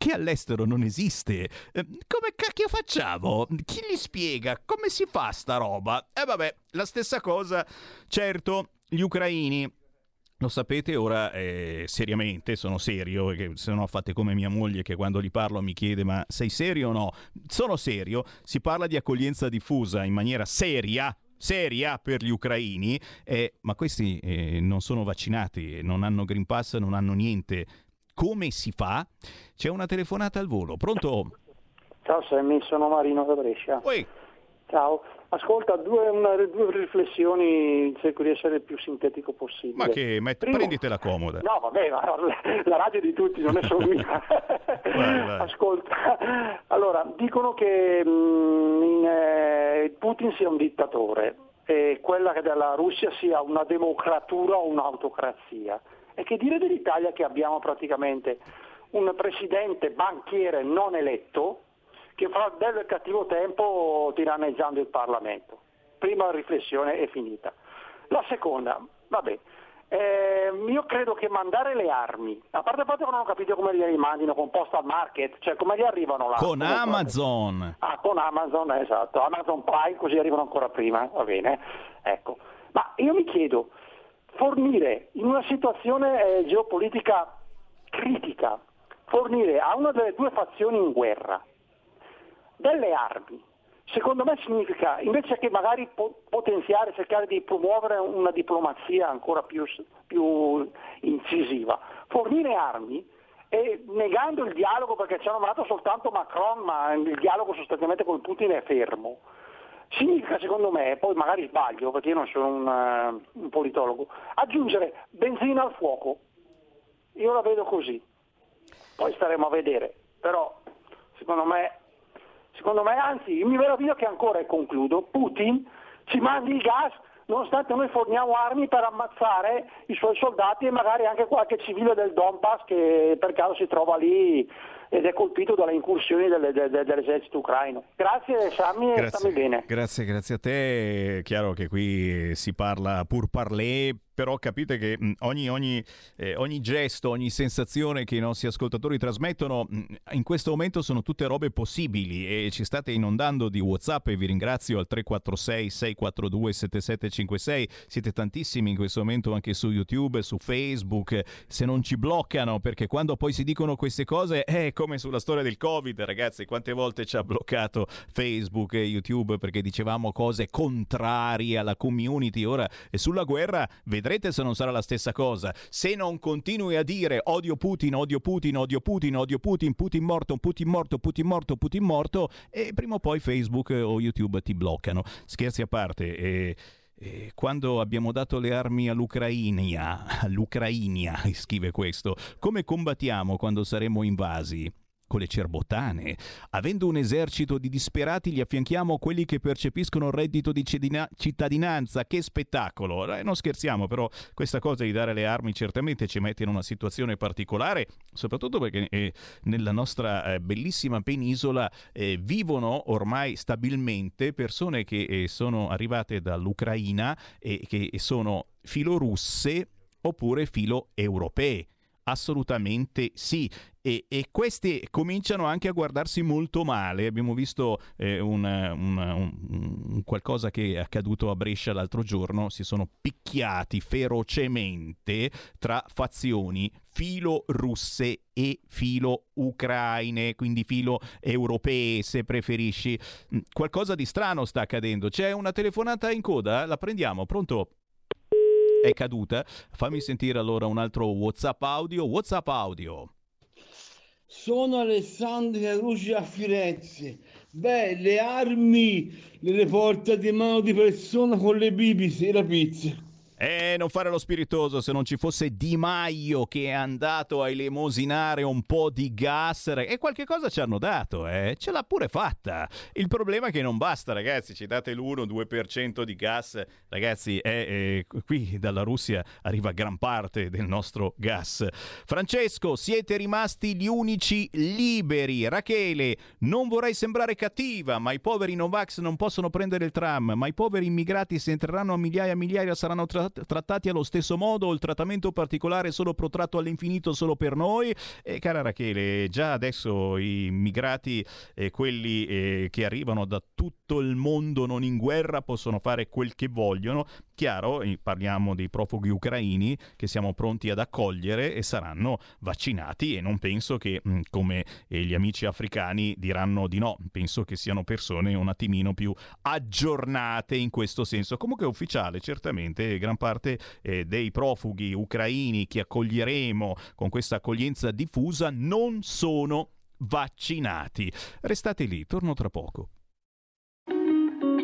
che all'estero non esiste. Come cacchio facciamo? Chi gli spiega? Come si fa sta roba? E vabbè, la stessa cosa, certo, gli ucraini. Lo sapete ora, seriamente, sono serio, perché se no fate come mia moglie che quando gli parlo mi chiede ma sei serio o no? Sono serio, si parla di accoglienza diffusa in maniera seria per gli ucraini, ma questi non sono vaccinati, non hanno Green Pass, non hanno niente. Come si fa? C'è una telefonata al volo, pronto? Ciao Sammy, sono Marino da Brescia. Oi. Ciao. Ascolta, due riflessioni, cerco di essere il più sintetico possibile. Ma che, prenditela comoda. No, vabbè, la radio è di tutti, non è solo mia. Vai. Ascolta, allora, dicono che Putin sia un dittatore e quella che della Russia sia una democratura o un'autocrazia. E che dire dell'Italia, che abbiamo praticamente un presidente banchiere non eletto, che fa del cattivo tempo tiranneggiando il Parlamento. Prima riflessione è finita. La seconda, vabbè, io credo che mandare le armi, a parte non ho capito come le mandino, con Postal Market, cioè come gli arrivano là? Con Amazon! Ah, con Amazon, esatto, Amazon Prime, così arrivano ancora prima, va bene, ecco. Ma io mi chiedo, fornire in una situazione geopolitica critica, fornire a una delle due fazioni in guerra delle armi, secondo me significa, invece che magari potenziare, cercare di promuovere una diplomazia ancora più incisiva, fornire armi e negando il dialogo, perché ci hanno mandato soltanto Macron, ma il dialogo sostanzialmente con Putin è fermo, significa secondo me, poi magari sbaglio perché io non sono un politologo, aggiungere benzina al fuoco. Io la vedo così, poi staremo a vedere, però secondo me, anzi, mi meraviglio che ancora, e concludo, Putin ci mandi il gas nonostante noi forniamo armi per ammazzare i suoi soldati e magari anche qualche civile del Donbass che per caso si trova lì ed è colpito dalle incursioni dell'esercito ucraino. Grazie Sammy, e stammi bene. Grazie a te. È chiaro che qui si parla pur parler, però capite che ogni gesto, ogni sensazione che i nostri ascoltatori trasmettono in questo momento sono tutte robe possibili, e ci state inondando di WhatsApp e vi ringrazio al 346 642 7756. Siete tantissimi in questo momento anche su YouTube, su Facebook, se non ci bloccano, perché quando poi si dicono queste cose è come sulla storia del Covid, ragazzi, quante volte ci ha bloccato Facebook e YouTube perché dicevamo cose contrarie alla community. Ora sulla guerra vedremo, se non sarà la stessa cosa, se non continui a dire odio Putin, Putin morto, e prima o poi Facebook o YouTube ti bloccano. Scherzi a parte, quando abbiamo dato le armi all'Ucraina, scrive questo, come combattiamo quando saremo invasi? Con le cerbottane. Avendo un esercito di disperati, gli affianchiamo quelli che percepiscono il reddito di cittadinanza. Che spettacolo! Non scherziamo, però questa cosa di dare le armi certamente ci mette in una situazione particolare, soprattutto perché nella nostra bellissima penisola vivono ormai stabilmente persone che sono arrivate dall'Ucraina e che sono filorusse oppure filoeuropee. Assolutamente sì. E questi cominciano anche a guardarsi molto male. Abbiamo visto un qualcosa che è accaduto a Brescia l'altro giorno. Si sono picchiati ferocemente tra fazioni filorusse e filoucraine, quindi filoeuropee se preferisci. Qualcosa di strano sta accadendo. C'è una telefonata in coda? La prendiamo, pronto? È caduta. Fammi sentire allora un altro WhatsApp audio. Sono Alessandro da Lucia a Firenze. Beh, le armi le porta di mano di persona con le bibis e la pizza. Non fare lo spiritoso, se non ci fosse Di Maio che è andato a elemosinare un po' di gas e qualche cosa ci hanno dato, ce l'ha pure fatta. Il problema è che non basta, ragazzi, ci date l'1-2% di gas, ragazzi, qui dalla Russia arriva gran parte del nostro gas. Francesco, siete rimasti gli unici liberi. Rachele, non vorrei sembrare cattiva, ma i poveri Novax non possono prendere il tram, ma i poveri immigrati, se entreranno a migliaia saranno trattati trattati allo stesso modo o il trattamento particolare solo protratto all'infinito solo per noi? Cara Rachele, già adesso i migrati, quelli che arrivano da tutto il mondo non in guerra, possono fare quel che vogliono. Chiaro, parliamo dei profughi ucraini che siamo pronti ad accogliere e saranno vaccinati, e non penso che, come gli amici africani, diranno di no. Penso che siano persone un attimino più aggiornate in questo senso. Comunque è ufficiale, certamente gran parte dei profughi ucraini che accoglieremo con questa accoglienza diffusa non sono vaccinati. Restate lì, torno tra poco.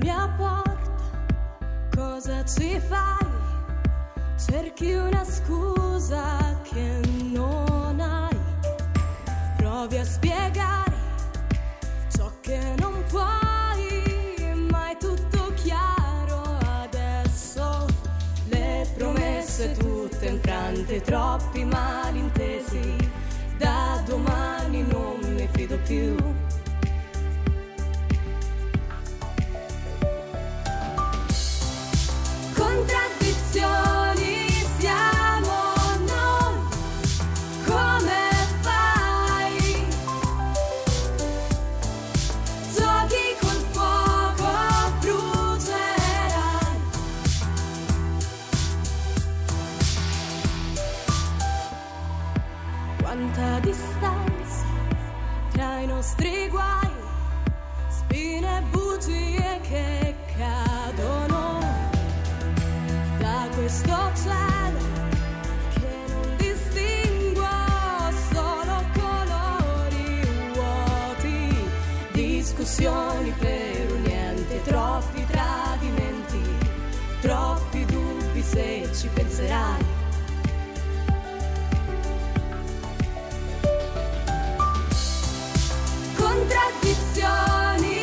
Mia porta, cosa ci fai? Cerchi una scusa che non hai, provi a spiegare ciò che non puoi, ma è tutto chiaro adesso. Le promesse tutte infrante, troppi malintesi, da domani non ne fido più. Contraddizioni siamo noi, come fai? Giochi col fuoco, brucerai. Quanta distanza tra i nostri guai, spine e bugie che cadono. Questo cielo che non distinguo, solo colori vuoti, discussioni per un niente, troppi tradimenti, troppi dubbi se ci penserai. Contraddizioni.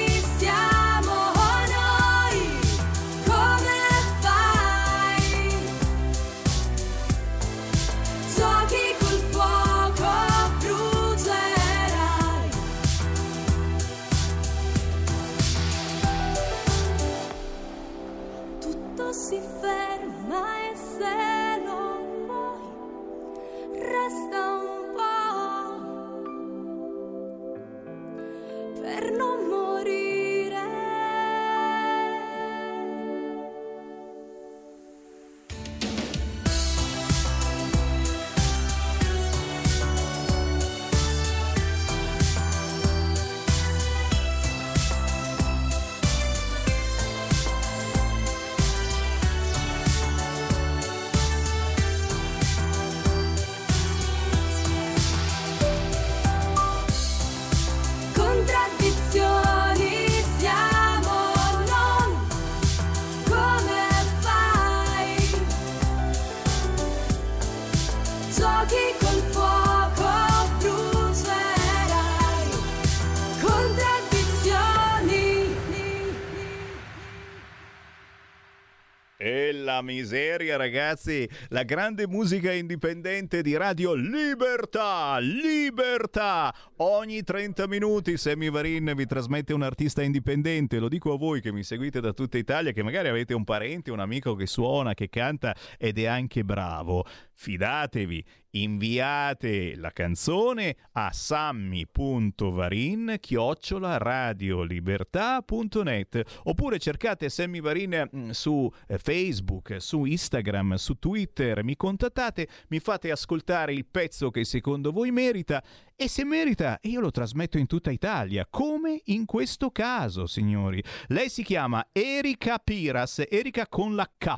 Miseria, ragazzi, la grande musica indipendente di Radio Libertà. Libertà ogni 30 minuti Sammy Varin vi trasmette un artista indipendente. Lo dico a voi che mi seguite da tutta Italia, che magari avete un parente, un amico che suona, che canta ed è anche bravo. Fidatevi, inviate la canzone a sammy.varin@radiolibertà.net, oppure cercate Sammy Varin su Facebook, su Instagram, su Twitter, mi contattate, mi fate ascoltare il pezzo che secondo voi merita, e se merita io lo trasmetto in tutta Italia, come in questo caso, signori. Lei si chiama Erika Piras, Erika con la K,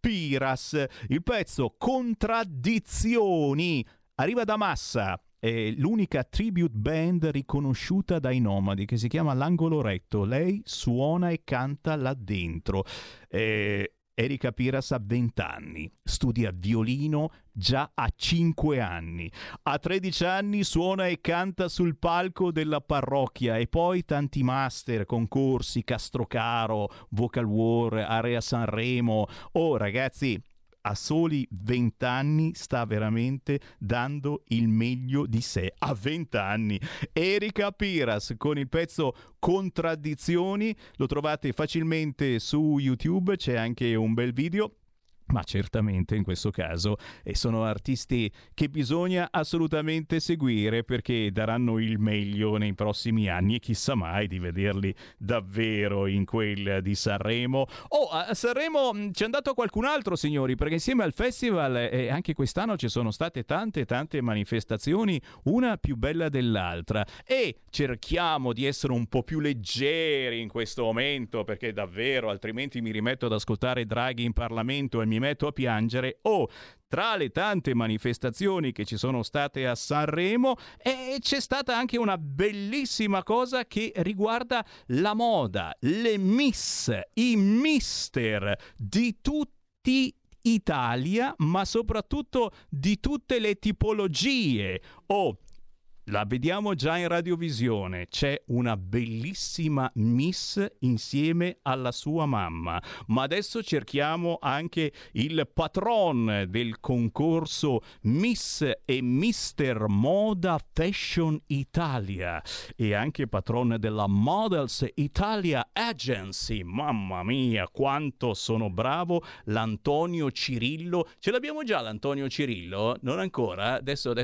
Piras. Il pezzo Contraddizioni arriva da Massa, è l'unica tribute band riconosciuta dai nomadi, che si chiama L'Angolo Retto. Lei suona e canta là dentro. Erika Piras ha 20 anni, studia violino già a 5 anni. A 13 anni suona e canta sul palco della parrocchia e poi tanti master, concorsi, Castrocaro, Vocal War, Area Sanremo. Oh ragazzi, a soli 20 anni sta veramente dando il meglio di sé. A 20 anni. Erika Piras con il pezzo Contraddizioni, lo trovate facilmente su YouTube, c'è anche un bel video. Ma certamente in questo caso sono artisti che bisogna assolutamente seguire perché daranno il meglio nei prossimi anni e chissà mai di vederli davvero in quel di Sanremo. Oh, a Sanremo c'è andato qualcun altro, signori, perché insieme al festival anche quest'anno ci sono state tante manifestazioni, una più bella dell'altra, e cerchiamo di essere un po' più leggeri in questo momento perché davvero altrimenti mi rimetto ad ascoltare Draghi in Parlamento e mi metto a piangere. Oh, tra le tante manifestazioni che ci sono state a Sanremo c'è stata anche una bellissima cosa che riguarda la moda, le miss, i mister di tutti Italia, ma soprattutto di tutte le tipologie. Oh, la vediamo già in radiovisione, c'è una bellissima miss insieme alla sua mamma, ma adesso cerchiamo anche il patron del concorso Miss e Mister Moda Fashion Italia e anche patron della Models Italia Agency. Mamma mia, quanto sono bravo l'Antonio Cirillo. Ce l'abbiamo già l'Antonio Cirillo? Non ancora? Adesso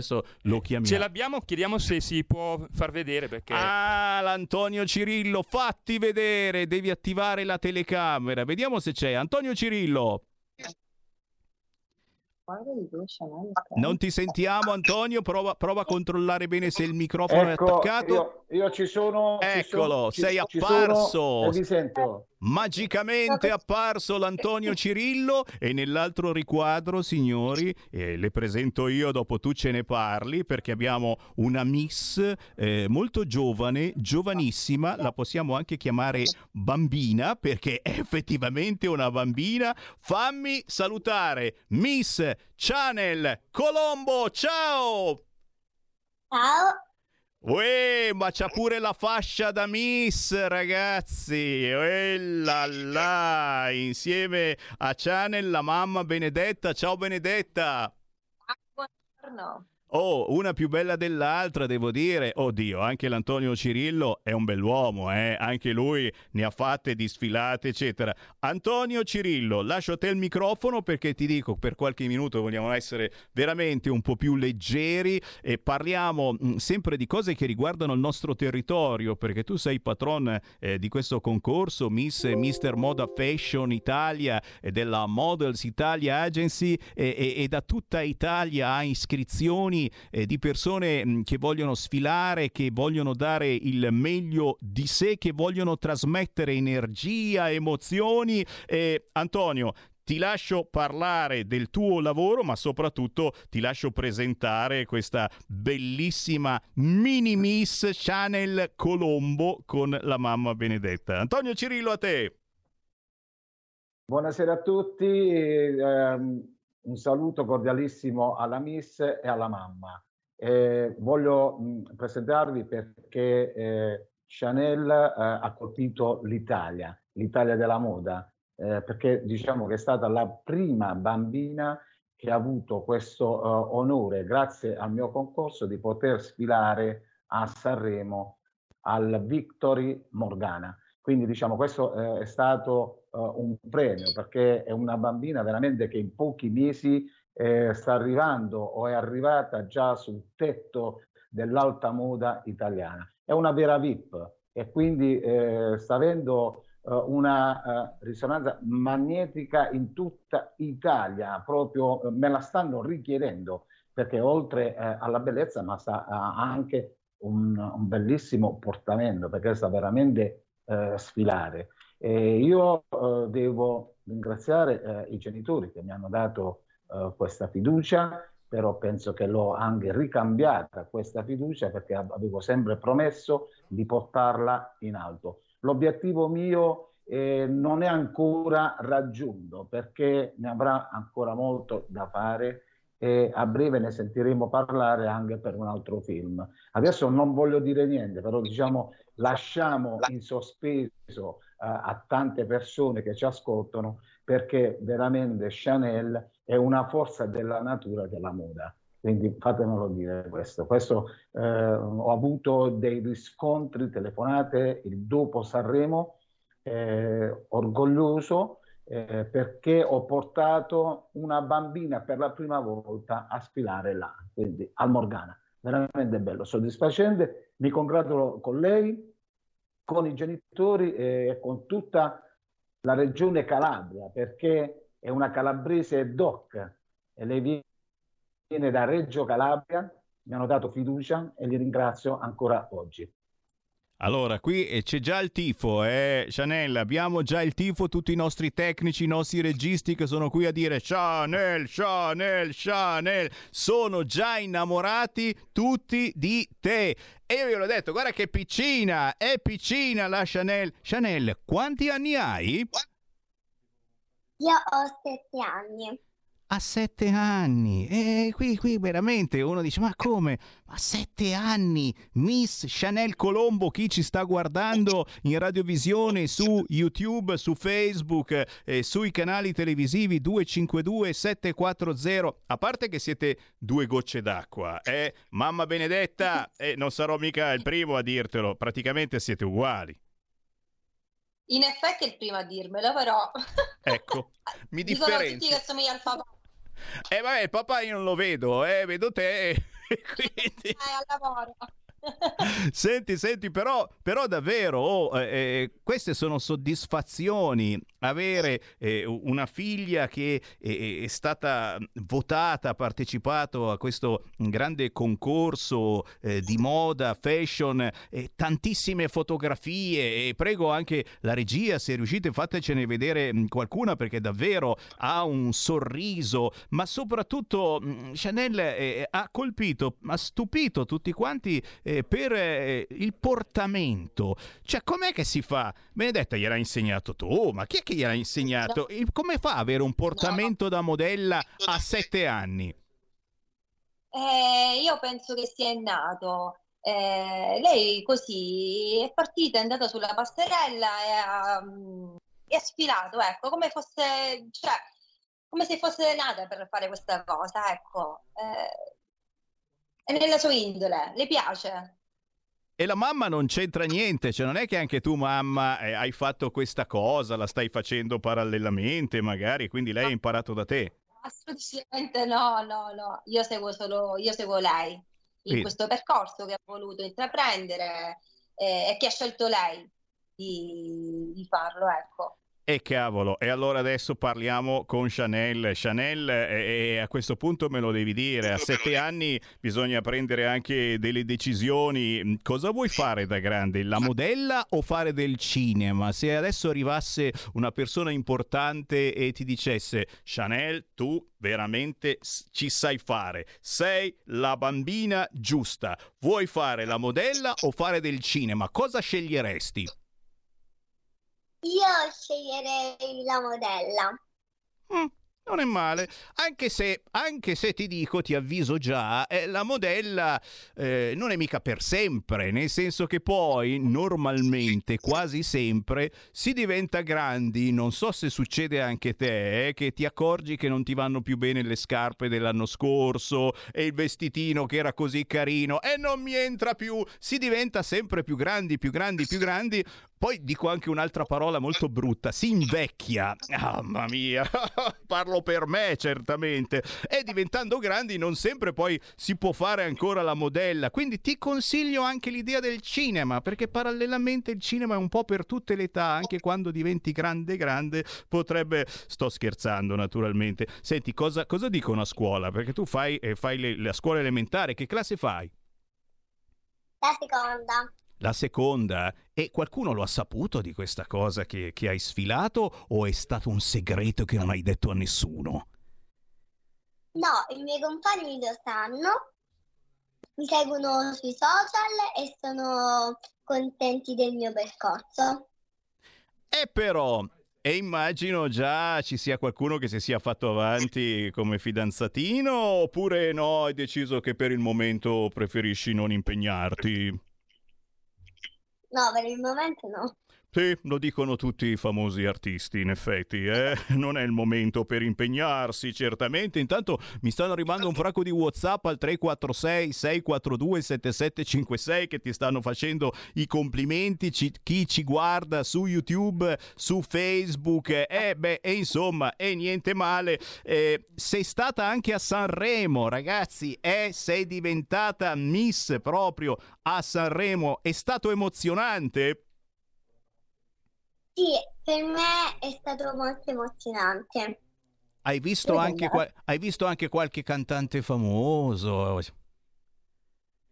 lo chiamiamo. Ce l'abbiamo? Chiediamo se si può far vedere perché... Ah, l'Antonio Cirillo, fatti vedere, devi attivare la telecamera. Vediamo se c'è Antonio Cirillo. Non ti sentiamo Antonio, prova a controllare bene se il microfono è attaccato. Io ci sono. Eccolo, sei apparso. Ti sento. Magicamente apparso l'Antonio Cirillo e nell'altro riquadro, signori, le presento io, dopo tu ce ne parli, perché abbiamo una miss molto giovane, giovanissima, la possiamo anche chiamare bambina perché è effettivamente una bambina. Fammi salutare Miss Chanel Colombo, ciao! Ciao! Uè, ma c'ha pure la fascia da Miss, ragazzi! Uè, là, là. Insieme a Chanel, la mamma Benedetta. Ciao Benedetta! Buongiorno! Oh, una più bella dell'altra, devo dire. Oddio, anche l'Antonio Cirillo è un bell'uomo, eh? Anche lui ne ha fatte di sfilate, eccetera. Antonio Cirillo, lascio a te il microfono perché ti dico, per qualche minuto vogliamo essere veramente un po' più leggeri e parliamo sempre di cose che riguardano il nostro territorio, perché tu sei patron di questo concorso Miss e Mister Moda Fashion Italia e della Models Italia Agency e da tutta Italia ha iscrizioni di persone che vogliono sfilare, che vogliono dare il meglio di sé, che vogliono trasmettere energia, emozioni. Antonio, ti lascio parlare del tuo lavoro, ma soprattutto ti lascio presentare questa bellissima mini miss Chanel Colombo con la mamma Benedetta. Antonio Cirillo, a te. Buonasera a tutti. Un saluto cordialissimo alla Miss e alla mamma. Voglio presentarvi perché Chanel ha colpito l'Italia della moda, perché diciamo che è stata la prima bambina che ha avuto questo onore, grazie al mio concorso, di poter sfilare a Sanremo al Victory Morgana. Quindi diciamo questo è stato un premio, perché è una bambina veramente che in pochi mesi sta arrivando o è arrivata già sul tetto dell'alta moda italiana. È una vera VIP e quindi sta avendo una risonanza magnetica in tutta Italia, proprio me la stanno richiedendo, perché oltre alla bellezza ma ha anche un bellissimo portamento, perché sta veramente sfilare. Io devo ringraziare i genitori che mi hanno dato questa fiducia, però penso che l'ho anche ricambiata questa fiducia, perché avevo sempre promesso di portarla in alto. L'obiettivo mio non è ancora raggiunto, perché ne avrà ancora molto da fare e a breve ne sentiremo parlare anche per un altro film. Adesso non voglio dire niente, però diciamo lasciamo in sospeso a tante persone che ci ascoltano, perché veramente Chanel è una forza della natura della moda. Quindi fatemelo dire questo. Ho avuto dei riscontri, telefonate il dopo Sanremo, orgoglioso perché ho portato una bambina per la prima volta a sfilare là, quindi al Morgana. Veramente bello, soddisfacente. Mi congratulo con lei, con i genitori e con tutta la regione Calabria, perché è una calabrese doc e lei viene da Reggio Calabria, mi hanno dato fiducia e li ringrazio ancora oggi. Allora, qui c'è già il tifo, Chanel, abbiamo già il tifo, tutti i nostri tecnici, i nostri registi che sono qui a dire Chanel, Chanel, Chanel, sono già innamorati tutti di te. E io gli ho detto, guarda che piccina, è piccina la Chanel. Chanel, quanti anni hai? Io ho 7 anni. A 7 anni, e qui veramente uno dice, ma come? Ma 7 anni, Miss Chanel Colombo, chi ci sta guardando in radiovisione su YouTube, su Facebook, sui canali televisivi 252 740, a parte che siete due gocce d'acqua, mamma benedetta, non sarò mica il primo a dirtelo, praticamente siete uguali. In effetti è il primo a dirmelo, però... Ecco, mi differenzio. Dicono tutti che somiglia al papà. Vabbè, il papà io non lo vedo, vedo te, quindi... al lavoro. Senti, però davvero, queste sono soddisfazioni, avere una figlia che è stata votata, ha partecipato a questo grande concorso di moda, fashion, tantissime fotografie, e prego anche la regia, se riuscite fatecene vedere qualcuna, perché davvero ha un sorriso, ma soprattutto Chanel ha colpito, ha stupito tutti quanti per il portamento. Cioè, com'è che si fa? Benedetta, gliel'ha insegnato tu, ma chi è che gliel'ha insegnato? Come fa ad avere un portamento da modella a 7 anni? Io penso che sia nato. Lei così è partita, è andata sulla passerella e ha sfilato, ecco, come fosse, cioè, come se fosse nata per fare questa cosa, ecco. È nella sua indole, le piace. E la mamma non c'entra niente, cioè non è che anche tu mamma hai fatto questa cosa, la stai facendo parallelamente magari, quindi lei ha imparato da te. Assolutamente no, io seguo lei in questo percorso che ha voluto intraprendere e che ha scelto lei di farlo, ecco. E cavolo, e allora adesso parliamo con Chanel. Chanel, a questo punto me lo devi dire, a 7 anni bisogna prendere anche delle decisioni. Cosa vuoi fare da grande? La modella o fare del cinema? Se adesso arrivasse una persona importante e ti dicesse Chanel, tu veramente ci sai fare, sei la bambina giusta, vuoi fare la modella o fare del cinema? Cosa sceglieresti? Io sceglierei la modella. Non è male, anche se ti dico, ti avviso già, la modella non è mica per sempre, nel senso che poi normalmente quasi sempre si diventa grandi. Non so se succede anche te, che ti accorgi che non ti vanno più bene le scarpe dell'anno scorso e il vestitino che era così carino e non mi entra più, si diventa sempre più grandi. Poi dico anche un'altra parola molto brutta, si invecchia, mamma mia, parlo per me certamente, e diventando grandi non sempre poi si può fare ancora la modella, quindi ti consiglio anche l'idea del cinema, perché parallelamente il cinema è un po' per tutte le età, anche quando diventi grande, potrebbe, sto scherzando naturalmente. Senti, cosa dicono a scuola? Perché tu fai la scuola elementare, che classe fai? La seconda. E qualcuno lo ha saputo di questa cosa che hai sfilato, o è stato un segreto che non hai detto a nessuno? No, i miei compagni lo sanno, mi seguono sui social e sono contenti del mio percorso. E però... E immagino già ci sia qualcuno che si sia fatto avanti come fidanzatino, oppure no, hai deciso che per il momento preferisci non impegnarti? No, per il momento no. Sì, lo dicono tutti i famosi artisti, in effetti, eh? Non è il momento per impegnarsi, certamente. Intanto mi stanno arrivando un fracco di WhatsApp al 346-642-7756 che ti stanno facendo i complimenti, chi ci guarda su YouTube, su Facebook, e insomma, è niente male. Sei stata anche a Sanremo, ragazzi, sei diventata Miss proprio a Sanremo, è stato emozionante? Sì, per me è stato molto emozionante. Hai visto anche, hai visto anche qualche cantante famoso?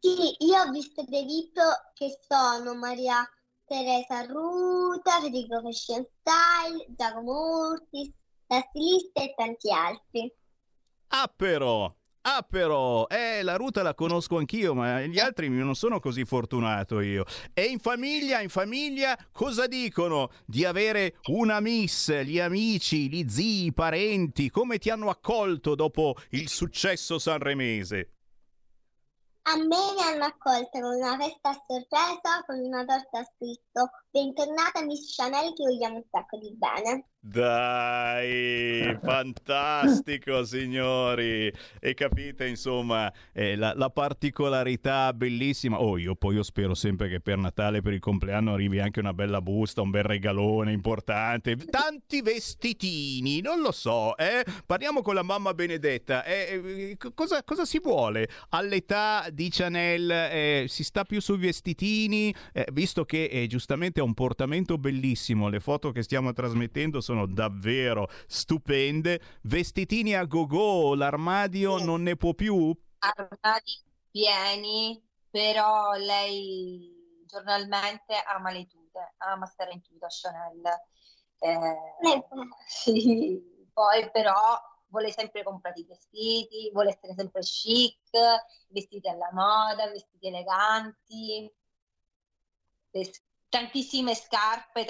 Sì, io ho visto dei video che sono Maria Teresa Ruta, Federico Fashion Style, Giacomo Urtis, la stilista e tanti altri. Ah però, la Ruta la conosco anch'io, ma gli altri non sono così fortunato io. E in famiglia cosa dicono? Di avere una Miss, gli amici, gli zii, i parenti, come ti hanno accolto dopo il successo sanremese? A me mi hanno accolto con una festa a sorpresa, con una torta scritto "Bentornata Miss Chanel, che vogliamo un sacco di bene". Dai, fantastico signori! E capite insomma la particolarità bellissima. Io spero sempre che per Natale, per il compleanno, arrivi anche una bella busta, un bel regalone importante, tanti vestitini, non lo so, Parliamo con la mamma Benedetta, cosa si vuole all'età di Chanel? Si sta più sui vestitini, visto che giustamente ha un portamento bellissimo, le foto che stiamo trasmettendo sono davvero stupende. Vestitini a go-go, l'armadio non ne può più? Armadi pieni, però lei giornalmente ama le tute, ama stare in tuta Chanel. Sì. Poi però vuole sempre comprare i vestiti, vuole essere sempre chic, vestiti alla moda, vestiti eleganti, tantissime scarpe.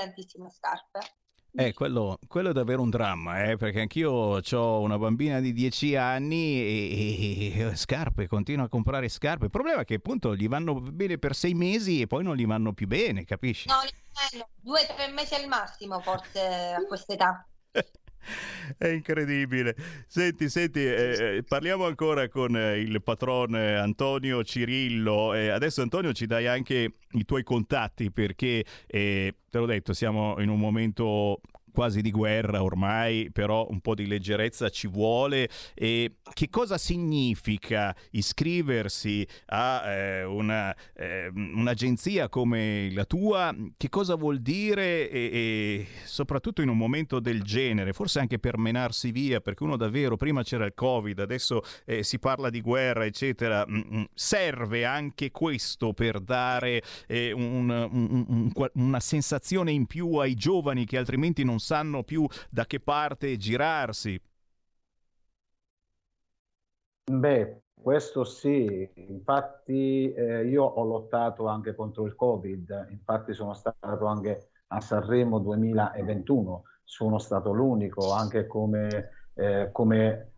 Quello è davvero un dramma, perché anch'io ho una bambina di 10 anni e scarpe, continua a comprare scarpe. Il problema è che appunto gli vanno bene per 6 mesi e poi non gli vanno più bene, capisci? No, 2 o 3 mesi al massimo, forse a quest'età. È incredibile. Senti, parliamo ancora con il patrone Antonio Cirillo. Adesso Antonio ci dai anche i tuoi contatti, perché te l'ho detto, siamo in un momento quasi di guerra ormai, però un po' di leggerezza ci vuole. E che cosa significa iscriversi a un'agenzia come la tua? Che cosa vuol dire, e soprattutto in un momento del genere, forse anche per menarsi via, perché uno davvero, prima c'era il Covid, adesso si parla di guerra eccetera, serve anche questo per dare una sensazione in più ai giovani che altrimenti non sanno più da che parte girarsi? Beh, questo sì, infatti io ho lottato anche contro il Covid, infatti sono stato anche a Sanremo 2021, sono stato l'unico anche come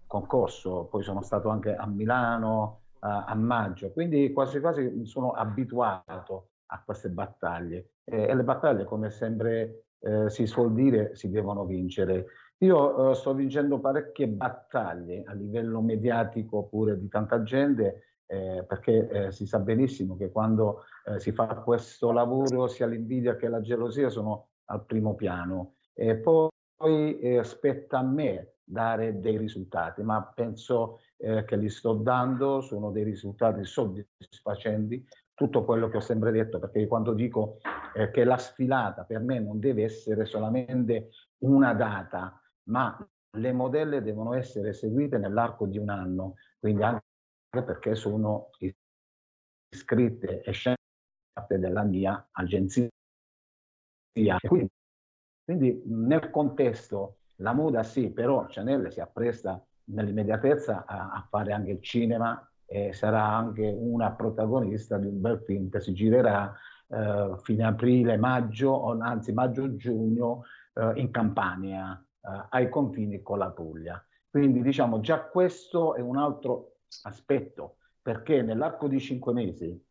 concorso, poi sono stato anche a Milano a maggio, quindi quasi quasi sono abituato a queste battaglie e le battaglie, come sempre si suol dire, si devono vincere. Io sto vincendo parecchie battaglie a livello mediatico pure di tanta gente, perché si sa benissimo che quando si fa questo lavoro sia l'invidia che la gelosia sono al primo piano, e poi spetta a me dare dei risultati, ma penso che li sto dando, sono dei risultati soddisfacenti, tutto quello che ho sempre detto, perché quando dico che la sfilata per me non deve essere solamente una data, ma le modelle devono essere eseguite nell'arco di un anno, quindi anche perché sono iscritte e scelte della mia agenzia. Quindi nel contesto la moda sì, però Chanel si appresta nell'immediatezza a fare anche il cinema, e sarà anche una protagonista di un bel film che si girerà fine aprile, maggio, anzi maggio-giugno in Campania, ai confini con la Puglia. Quindi diciamo già questo è un altro aspetto, perché nell'arco di 5 mesi,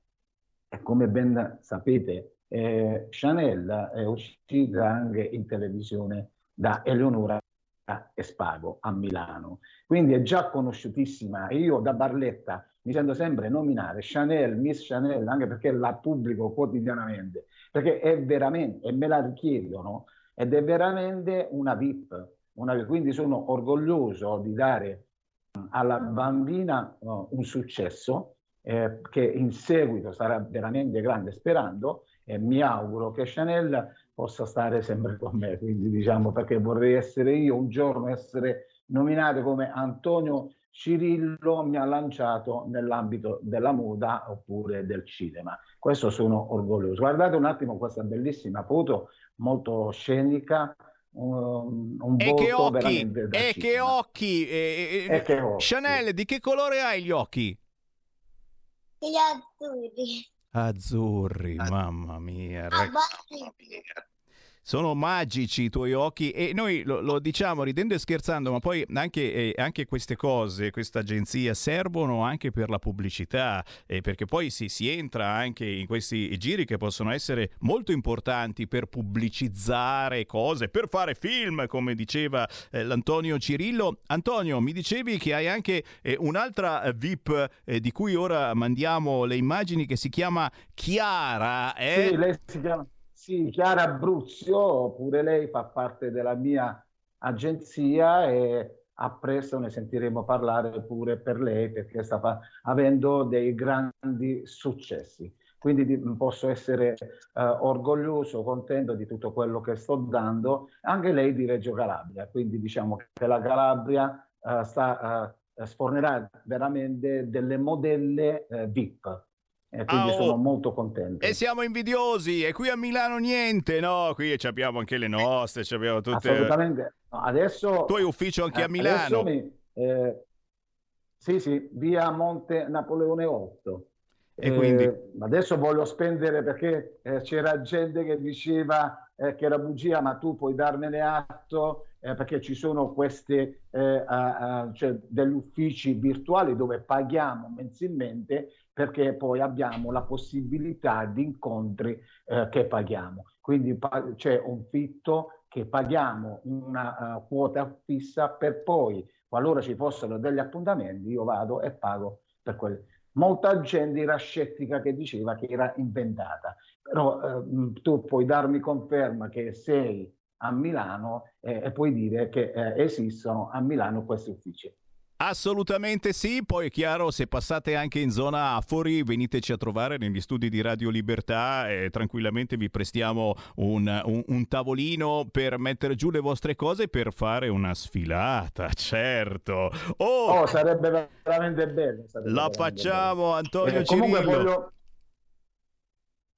come ben sapete, Chanel è uscita anche in televisione da Eleonora Spago a Milano, quindi è già conosciutissima. Io da Barletta mi sento sempre nominare Chanel, Miss Chanel, anche perché la pubblico quotidianamente, perché è veramente, e me la richiedono, ed è veramente una VIP, quindi sono orgoglioso di dare alla bambina un successo che in seguito sarà veramente grande, sperando, e mi auguro che Chanel possa stare sempre con me, quindi diciamo, perché vorrei essere io un giorno essere nominato come Antonio Cirillo mi ha lanciato nell'ambito della moda oppure del cinema. Questo sono orgoglioso. Guardate un attimo questa bellissima foto, molto scenica, un volto veramente da cinema. E che occhi! Chanel, di che colore hai gli occhi? Gli azzurri. Azzurri, mamma mia, sono magici i tuoi occhi, e noi lo diciamo ridendo e scherzando, ma poi anche queste cose, questa agenzia, servono anche per la pubblicità, perché poi si entra anche in questi giri che possono essere molto importanti per pubblicizzare cose, per fare film, come diceva l'Antonio Cirillo. Antonio, mi dicevi che hai anche un'altra VIP di cui ora mandiamo le immagini, che si chiama Chiara. Sì, lei si chiama... Sì, Chiara Bruzio, pure lei fa parte della mia agenzia e a presto ne sentiremo parlare pure per lei, perché sta avendo dei grandi successi. Quindi posso essere orgoglioso, contento di tutto quello che sto dando. Anche lei di Reggio Calabria, quindi diciamo che la Calabria sfornerà veramente delle modelle VIP. E quindi sono molto contento. E siamo invidiosi, e qui a Milano niente, no? Qui abbiamo anche le nostre, abbiamo tutte... Assolutamente. Adesso... Tu hai ufficio anche a Milano. Sì, via Monte Napoleone 8. E quindi... Adesso voglio spendere, perché c'era gente che diceva che era bugia, ma tu puoi darmene atto, perché ci sono queste degli uffici virtuali dove paghiamo mensilmente, perché poi abbiamo la possibilità di incontri che paghiamo. Quindi c'è un fitto che paghiamo una quota fissa, per poi, qualora ci fossero degli appuntamenti, io vado e pago per quelli. Molta gente era scettica, che diceva che era inventata, però tu puoi darmi conferma che sei a Milano e puoi dire che esistono a Milano questi uffici. Assolutamente sì, poi è chiaro, se passate anche in zona Afori veniteci a trovare negli studi di Radio Libertà e tranquillamente vi prestiamo un tavolino per mettere giù le vostre cose, per fare una sfilata, certo. Oh, sarebbe veramente bello. Facciamo, Antonio Cirillo.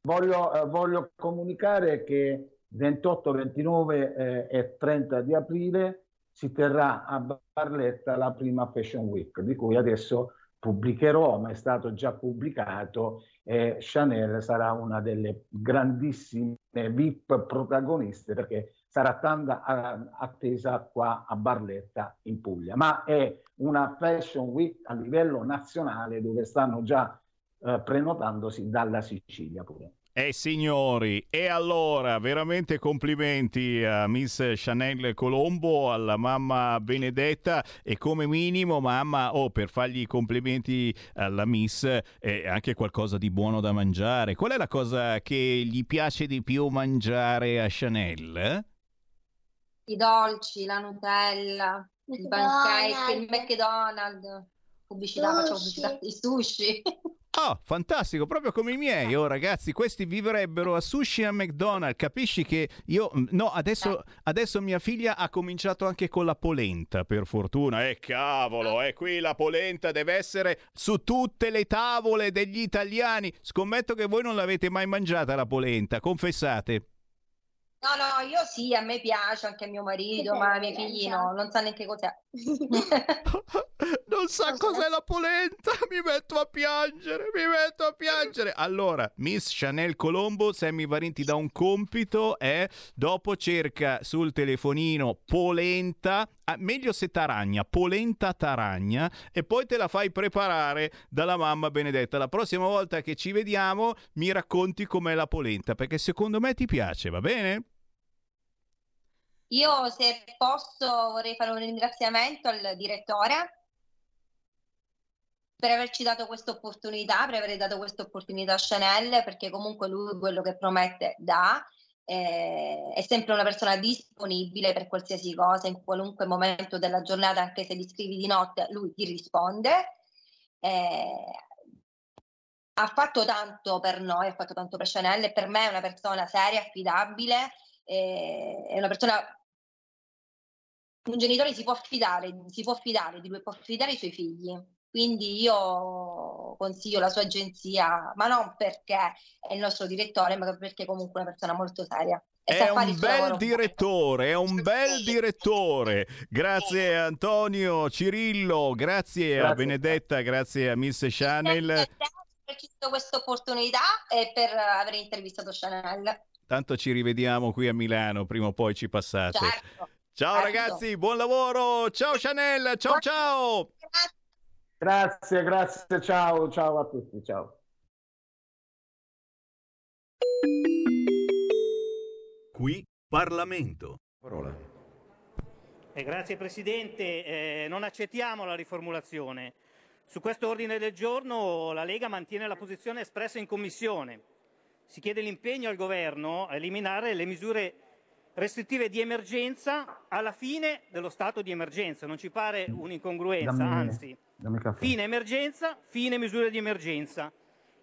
Comunque voglio comunicare che 28, 29 e 30 di aprile si terrà a Barletta la prima Fashion Week, di cui adesso pubblicherò, ma è stato già pubblicato, Chanel sarà una delle grandissime VIP protagoniste, perché sarà tanta attesa qua a Barletta in Puglia, ma è una Fashion Week a livello nazionale, dove stanno già prenotandosi dalla Sicilia pure. Signori, e allora veramente complimenti a Miss Chanel Colombo, alla mamma Benedetta, e come minimo mamma, per fargli i complimenti alla Miss anche qualcosa di buono da mangiare. Qual è la cosa che gli piace di più mangiare a Chanel? I dolci, la Nutella, il pancake, il McDonald's, pubblicità, i sushi. Oh, fantastico, proprio come i miei. Oh, ragazzi, questi vivrebbero a sushi e a McDonald's. Capisci che io... No, adesso mia figlia ha cominciato anche con la polenta, per fortuna. Cavolo, qui la polenta deve essere su tutte le tavole degli italiani. Scommetto che voi non l'avete mai mangiata la polenta, confessate. No, no, io sì, a me piace, anche a mio marito, bello, ma a mio figlino non sa neanche cos'è. Non sa cos'è la polenta, mi metto a piangere. Allora, Miss Chanel Colombo, Sammy Varin ti dà un compito, dopo cerca sul telefonino polenta, meglio se taragna, polenta taragna, e poi te la fai preparare dalla mamma Benedetta. La prossima volta che ci vediamo mi racconti com'è la polenta, perché secondo me ti piace, va bene? Io, se posso, vorrei fare un ringraziamento al direttore per averci dato questa opportunità, per aver dato questa opportunità a Chanel, perché comunque lui quello che promette dà, è sempre una persona disponibile per qualsiasi cosa, in qualunque momento della giornata, anche se gli scrivi di notte, lui ti risponde. Ha fatto tanto per noi, ha fatto tanto per Chanel, per me è una persona seria, affidabile, è una persona, un genitore si può fidare di lui, può fidare i suoi figli, quindi io consiglio la sua agenzia, ma non perché è il nostro direttore, ma perché comunque è una persona molto seria. È un bel direttore. Grazie Antonio, Cirillo, grazie. A Benedetta, grazie a Miss Chanel. Grazie a te per questa opportunità e per aver intervistato Chanel. Tanto ci rivediamo qui a Milano, prima o poi ci passate. Certo. Ciao ragazzi, buon lavoro. Ciao Chanel, ciao. Grazie, ciao a tutti, ciao. Qui Parlamento. Parola. Grazie Presidente, non accettiamo la riformulazione. Su questo ordine del giorno la Lega mantiene la posizione espressa in Commissione. Si chiede l'impegno al Governo a eliminare le misure restrittive di emergenza alla fine dello stato di emergenza. Non ci pare un'incongruenza, anzi, fine emergenza, fine misure di emergenza.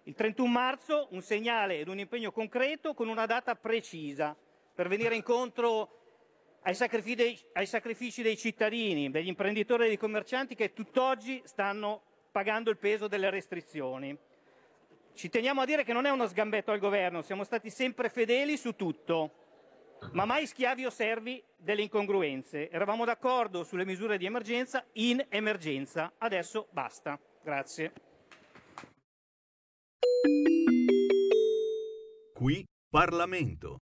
Il 31 marzo un segnale ed un impegno concreto con una data precisa per venire incontro ai sacrifici dei cittadini, degli imprenditori e dei commercianti che tutt'oggi stanno pagando il peso delle restrizioni. Ci teniamo a dire che non è uno sgambetto al governo, siamo stati sempre fedeli su tutto, ma mai schiavi o servi delle incongruenze. Eravamo d'accordo sulle misure di emergenza in emergenza, adesso basta. Grazie. Qui Parlamento.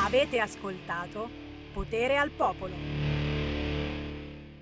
Avete ascoltato Potere al Popolo.